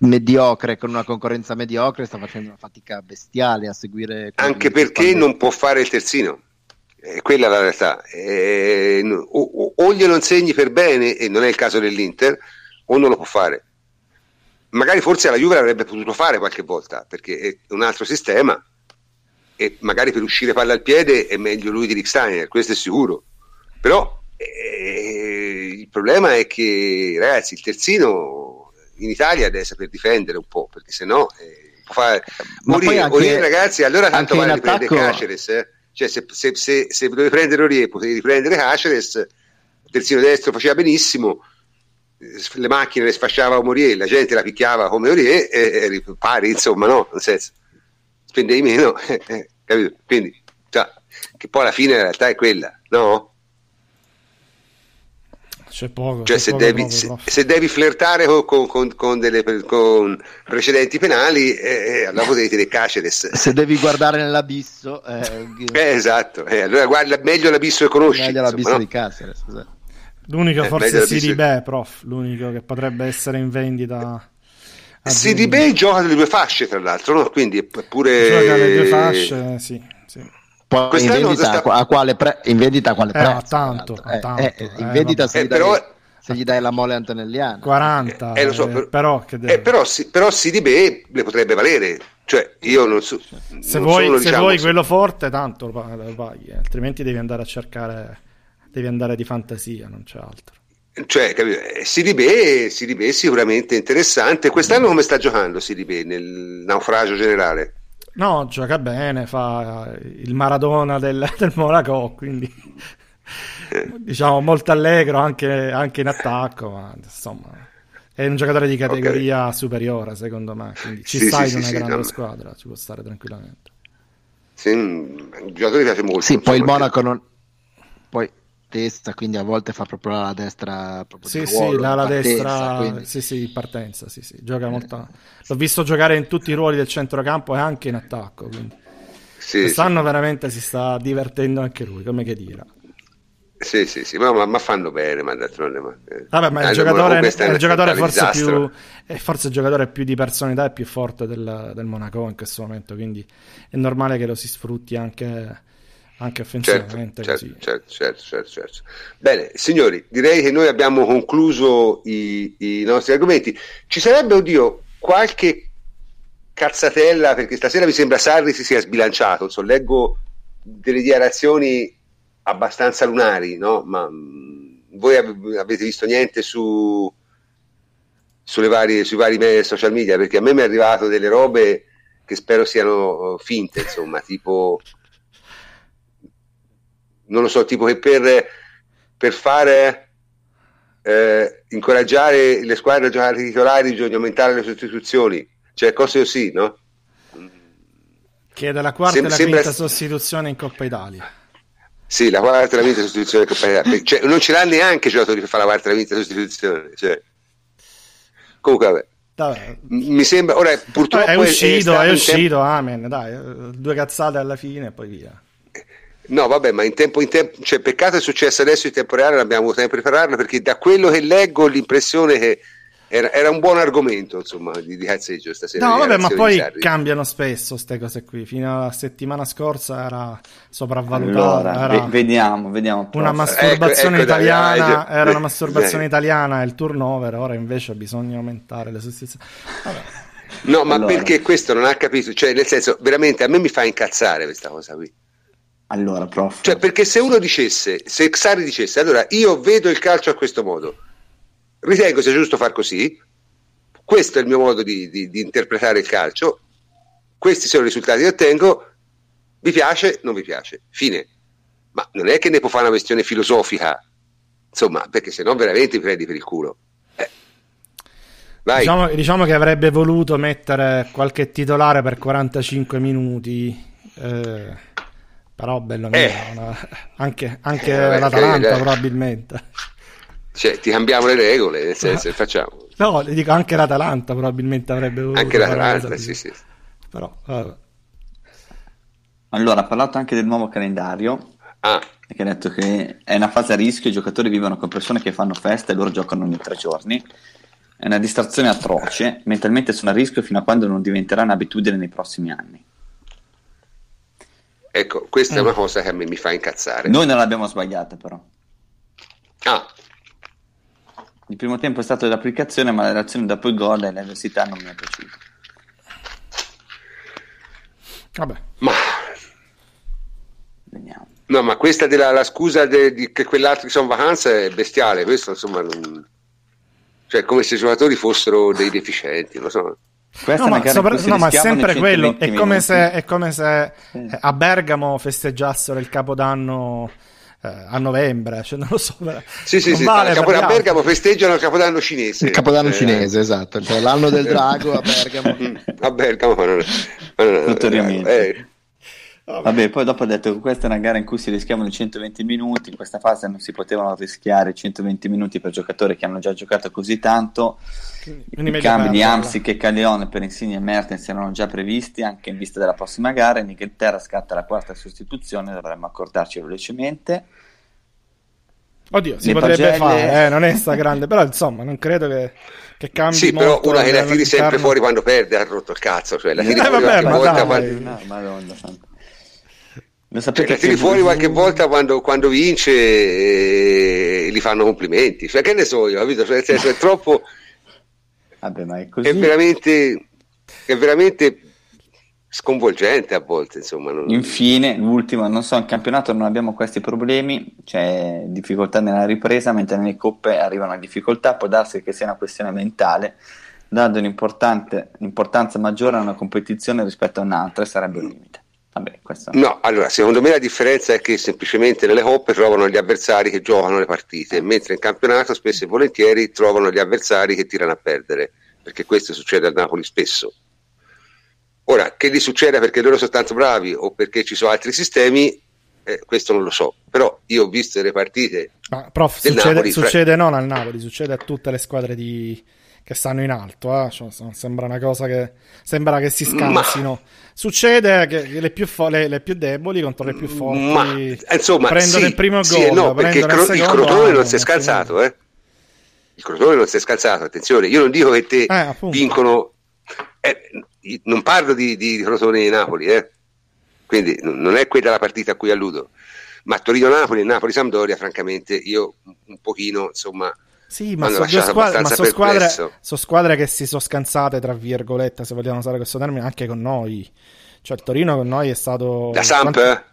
mediocre, con una concorrenza mediocre, sta facendo una fatica bestiale a seguire, anche perché non può fare il terzino, eh, quella è la realtà, eh, o, o glielo insegni per bene, e non è il caso dell'Inter, o non lo può fare. Magari forse la Juve l'avrebbe potuto fare qualche volta, perché è un altro sistema e magari per uscire palla al piede è meglio lui di Lichtsteiner, questo è sicuro, però eh, il problema è che, ragazzi, il terzino in Italia deve saper difendere un po', perché sennò eh, può fare Aurier, anche... ragazzi, allora tanto vale riprendere Cáceres, eh? Cioè se, se, se, se dovevi prendere Aurier potevi riprendere Cáceres, il terzino destro faceva benissimo, le macchine le sfasciava come Aurier, la gente la picchiava come Aurier, e, e pari, insomma, no, nel senso spendei meno, capito? Quindi, cioè, che poi alla fine in realtà è quella, no? C'è poco. Cioè, c'è se, poco devi, poco, se, se devi flirtare con, con, con, delle, con precedenti penali, eh, allora devi tenere Cáceres. Se devi guardare nell'abisso, eh, eh, esatto. Eh, allora guarda meglio l'abisso che conosci. Meglio insomma, l'abisso no? di Cáceres. Scusate. L'unico eh, forse è Sidibé, prof. L'unico che potrebbe essere in vendita. Sidibé gioca delle due fasce, tra l'altro, no? Quindi pure gioca le due fasce, sì, sì. Poi in vendita, sta... a quale pre... in vendita a quale eh, prezzo? Tanto, tanto. Eh, eh, in eh, vendita no. se, eh, gli però... dai, se gli dai la mole antonelliana quaranta, eh, eh, so, eh, però, che deve... eh, però, si, però Sidibé le potrebbe valere, cioè io non so se non vuoi, sono, se diciamo, vuoi quello forte tanto lo paghi, altrimenti devi andare a cercare, devi andare di fantasia, non c'è altro. Cioè, Sidibé è sicuramente interessante. Quest'anno come sta giocando Sidibé nel naufragio generale? No, gioca bene, fa il Maradona del, del Monaco, quindi eh. diciamo molto allegro anche, anche in attacco, ma insomma è un giocatore di categoria okay. superiore secondo me, quindi ci sì, sta sì, in una sì, grande no, squadra, ci può stare tranquillamente. Sì, il giocatore piace molto. Sì, poi il Monaco non... poi testa, quindi a volte fa proprio la destra, proprio sì, ruolo, sì, la, la destra, quindi... sì, sì, partenza, sì, sì, gioca eh. molto. L'ho visto giocare in tutti i ruoli del centrocampo e anche in attacco, quindi sì, quest'anno sì. veramente si sta divertendo anche lui, come Khedira. Sì, sì, sì, ma, ma, ma fanno bene, ma d'altronde, ma vabbè, ma il giocatore, è il giocatore forse più è forse il giocatore più di personalità e più forte del, del Monaco in questo momento, quindi è normale che lo si sfrutti anche anche offensivamente. Certo certo, certo certo certo certo Bene signori, direi che noi abbiamo concluso i, i nostri argomenti. Ci sarebbe, oddio, qualche cazzatella, perché stasera mi sembra Sarri si sia sbilanciato, so, leggo delle dichiarazioni abbastanza lunari, no? Ma mh, voi av- avete visto niente su sulle varie sui vari media, social media? Perché a me mi è arrivato delle robe che spero siano finte, insomma, tipo non lo so, tipo che per, per fare eh, incoraggiare le squadre a giocare titolari bisogna aumentare le sostituzioni, cioè cose così, no? Che è dalla quarta Sem- e la sembra... quinta sostituzione in Coppa Italia. Sì, la quarta e la quinta sostituzione in Coppa Italia. Cioè, non ce l'ha neanche giocatori per fare la quarta e la quinta sostituzione. Cioè. Comunque, vabbè. Vabbè. Mi sembra, ora purtroppo... È uscito, è, è uscito, tempo... amen, dai, due cazzate alla fine e poi via. No, vabbè, ma in tempo, in tempo, cioè, peccato è successo adesso in tempo reale, non abbiamo avuto tempo di prepararlo, perché da quello che leggo l'impressione che era, era un buon argomento, insomma, di, di cazzeggio stasera. No, vabbè, ma poi cambiano spesso queste cose qui. Fino alla settimana scorsa era sopravvalutata. Allora, era vediamo, vediamo. Una masturbazione ecco, ecco, italiana, dai, era una masturbazione eh. italiana, il turnover, ora invece bisogna aumentare le sostituzioni. Vabbè. No, ma allora, perché questo non ha capito, cioè, nel senso, veramente a me mi fa incazzare questa cosa qui. Allora, prof. Cioè, perché se uno dicesse, se Sarri dicesse, allora io vedo il calcio a questo modo, ritengo sia giusto far così, questo è il mio modo di, di, di interpretare il calcio, questi sono i risultati che ottengo, vi piace, non vi piace, fine. Ma non è che ne può fare una questione filosofica, insomma, perché se no veramente mi prendi per il culo. Eh. Diciamo, diciamo che avrebbe voluto mettere qualche titolare per quarantacinque minuti, eh, però bello eh. mio, anche, anche eh, vabbè, l'Atalanta eh, probabilmente. Cioè, ti cambiamo le regole, nel senso, no, facciamo. No, le dico, anche l'Atalanta probabilmente avrebbe voluto. Anche l'Atalanta, sì, sì. Però, vabbè. Allora, ha parlato anche del nuovo calendario. Ah. Che ha detto che è una fase a rischio, i giocatori vivono con persone che fanno festa e loro giocano ogni tre giorni. È una distrazione atroce, mentalmente sono a rischio fino a quando non diventerà un'abitudine nei prossimi anni. Ecco, questa mm. è una cosa che a me mi fa incazzare. Noi non l'abbiamo sbagliata, però. Ah. Il primo tempo è stato l'applicazione, ma la reazione dopo il gol e l'avversità non mi è piaciuta. Vabbè. Ma... Vediamo. No, ma questa della la scusa de, di che quell'altro che sono in vacanza è bestiale. Questo, insomma, non... cioè, come se i giocatori fossero dei deficienti, lo so. No, ma, sopra... no, ma sempre quello. È come se, è come se sì. a Bergamo festeggiassero il Capodanno eh, a novembre, cioè, non lo so. Sì, sì, sì, vale sì. A Bergamo festeggiano il Capodanno cinese. Il Capodanno eh, cinese, eh. esatto. Cioè, l'anno del drago a Bergamo. A Bergamo, ma non è. Vabbè, poi dopo ha detto che questa è una gara in cui si rischiavano i centoventi minuti, in questa fase non si potevano rischiare centoventi minuti per giocatori che hanno già giocato così tanto. Quindi i cambi di Amsic e Caleone per Insigne e Mertens erano già previsti anche in vista della prossima gara. In Inghilterra scatta la quarta sostituzione, dovremmo accordarci velocemente. Oddio, si Le potrebbe pagelle... fare, eh, non è sta grande, però insomma non credo che, che cambi sì, molto. Sì, però una che la tiri sempre fuori quando perde ha rotto il cazzo, cioè la tiri eh, fuori vabbè, qualche ma volta dai. Quando... No, Madonna santa. Lo sapete, la tiri fuori qualche volta quando, quando vince e gli fanno complimenti, cioè, che ne so io, capito? Cioè, nel senso, è troppo Vabbè, ma è, così. È veramente è veramente sconvolgente a volte, insomma. Non... Infine, l'ultima, non so, in campionato non abbiamo questi problemi, c'è cioè, difficoltà nella ripresa, mentre nelle coppe arrivano a difficoltà, può darsi che sia una questione mentale, dando un'importante importanza maggiore a una competizione rispetto a un'altra, sarebbe un limite. Vabbè, questo... No, allora, secondo me la differenza è che semplicemente nelle coppe trovano gli avversari che giocano le partite, mentre in campionato spesso e volentieri trovano gli avversari che tirano a perdere, perché questo succede al Napoli spesso. Ora, che gli succeda perché loro sono tanto bravi o perché ci sono altri sistemi, eh, questo non lo so, però io ho visto le partite ah, prof, del succede, Napoli, succede fra... non al Napoli, succede a tutte le squadre di... che stanno in alto, eh? Cioè, sembra una cosa che sembra che si scansino. Ma... Succede che le più, fo- le, le più deboli contro le più forti Ma... insomma, prendono sì, il primo sì gol, no, perché il, cro- il, secondo, il Crotone ah, non si è scalzato, eh? Il Crotone non si è scalzato, attenzione, io non dico che te eh, vincono eh, non parlo di, di Crotone di Napoli, eh? Quindi non è quella la partita a cui alludo, ma Torino-Napoli e Napoli-Sampdoria francamente io un pochino, insomma. Sì, ma sono squadre, ma so squadre, so squadre che si sono scansate, tra virgolette, se vogliamo usare questo termine, anche con noi. Cioè il Torino con noi è stato... La Samp? Quanti...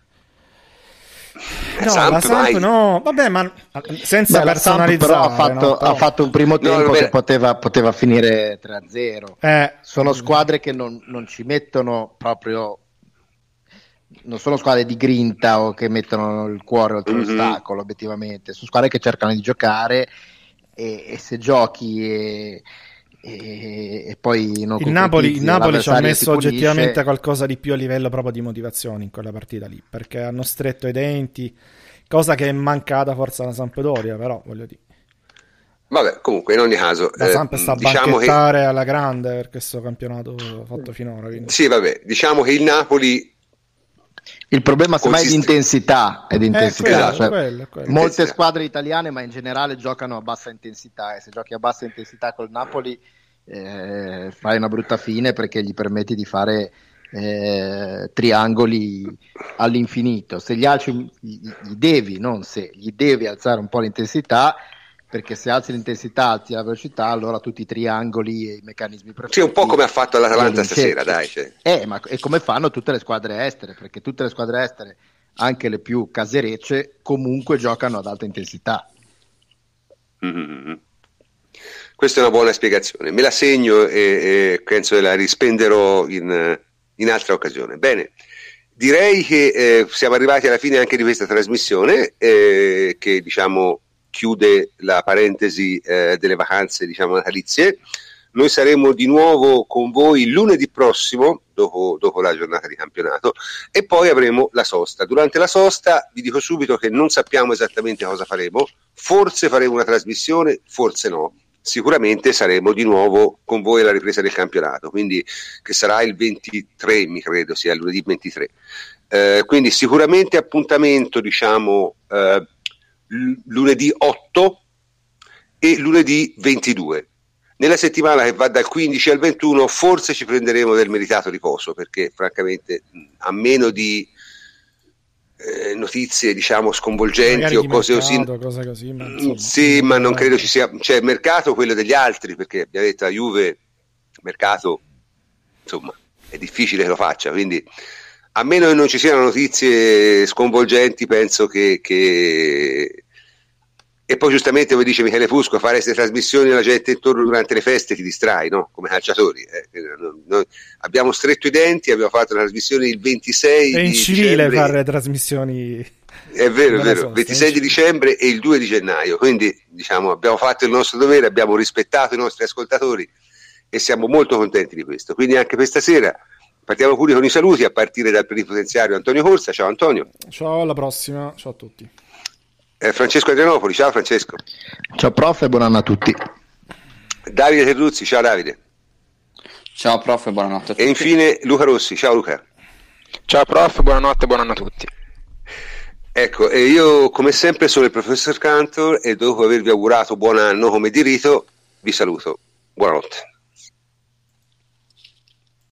No, Samp, la Samp mai. No, vabbè, ma senza Beh, personalizzare. Samp, però, ha fatto, no, però ha fatto un primo tempo no, che poteva, poteva finire tre a zero. Eh, sono squadre che non, non ci mettono proprio... Non sono squadre di grinta o che mettono il cuore oltre mm-hmm. l'ostacolo, obiettivamente. Sono squadre che cercano di giocare... E, e se giochi e, e, e poi non il Napoli, il Napoli ci ha messo oggettivamente qualcosa di più a livello proprio di motivazioni in quella partita lì, perché hanno stretto i denti, cosa che è mancata forse alla Sampdoria, però voglio dire vabbè, comunque in ogni caso la Samp eh, sta a diciamo banchettare che... alla grande per questo campionato fatto finora, quindi. Sì vabbè, diciamo che il Napoli il problema semmai consiste... è di intensità, è di intensità. Eh, quello, cioè, quello, quello. Molte intensità. Squadre italiane, ma in generale, giocano a bassa intensità e se giochi a bassa intensità col Napoli eh, fai una brutta fine perché gli permetti di fare eh, triangoli all'infinito. Se gli alzi, gli, gli devi, non se, gli devi alzare un po' l'intensità, perché se alzi l'intensità, alzi la velocità, allora tutti i triangoli e i meccanismi perfetti. Sì, un po' come ha fatto l'Atalanta stasera, dai. Cioè. Eh, ma e come fanno tutte le squadre estere, perché tutte le squadre estere, anche le più caserecce, comunque giocano ad alta intensità. Mm-hmm. Questa è una buona spiegazione, me la segno e, e penso che la rispenderò in, in altra occasione. Bene. Direi che eh, siamo arrivati alla fine anche di questa trasmissione, eh, che diciamo... chiude la parentesi eh, delle vacanze diciamo natalizie, Noi saremo di nuovo con voi lunedì prossimo, dopo, dopo la giornata di campionato, e poi avremo la sosta. Durante la sosta vi dico subito che non sappiamo esattamente cosa faremo, forse faremo una trasmissione, forse no. Sicuramente saremo di nuovo con voi alla ripresa del campionato, quindi che sarà il ventitré, mi credo sia lunedì ventitré, eh, quindi sicuramente appuntamento, diciamo, eh, lunedì otto e lunedì ventidue. Nella settimana che va dal quindici al ventuno forse ci prenderemo del meritato riposo, perché francamente a meno di Eh, notizie, diciamo, sconvolgenti o cose mercato, così, cosa così ma insomma, sì, ma non credo ci sia, cioè mercato quello degli altri, perché abbiamo detto a Juve mercato, insomma, è difficile che lo faccia, quindi a meno che non ci siano notizie sconvolgenti penso che, che... e poi giustamente come dice Michele Fusco, fare queste trasmissioni alla gente intorno durante le feste ti distrai, no? Come calciatori eh. Noi abbiamo stretto i denti, abbiamo fatto la trasmissione il ventisei è di dicembre, fare le trasmissioni è vero, è vero, ventisei di dicembre e il due di gennaio, quindi diciamo abbiamo fatto il nostro dovere, abbiamo rispettato i nostri ascoltatori e siamo molto contenti di questo, quindi anche questa sera partiamo pure con i saluti a partire dal plenipotenziario Antonio Corsa. Ciao Antonio. Ciao, alla prossima, ciao a tutti. Francesco Adrianopoli, ciao Francesco. Ciao prof e buonanno a tutti. Davide Terruzzi, ciao Davide. Ciao prof e buonanotte a tutti. E infine Luca Rossi, ciao Luca. Ciao prof, buonanotte e buonanno a tutti. Ecco, e io come sempre sono il professor Cantor e dopo avervi augurato buon anno come di rito vi saluto, buonanotte.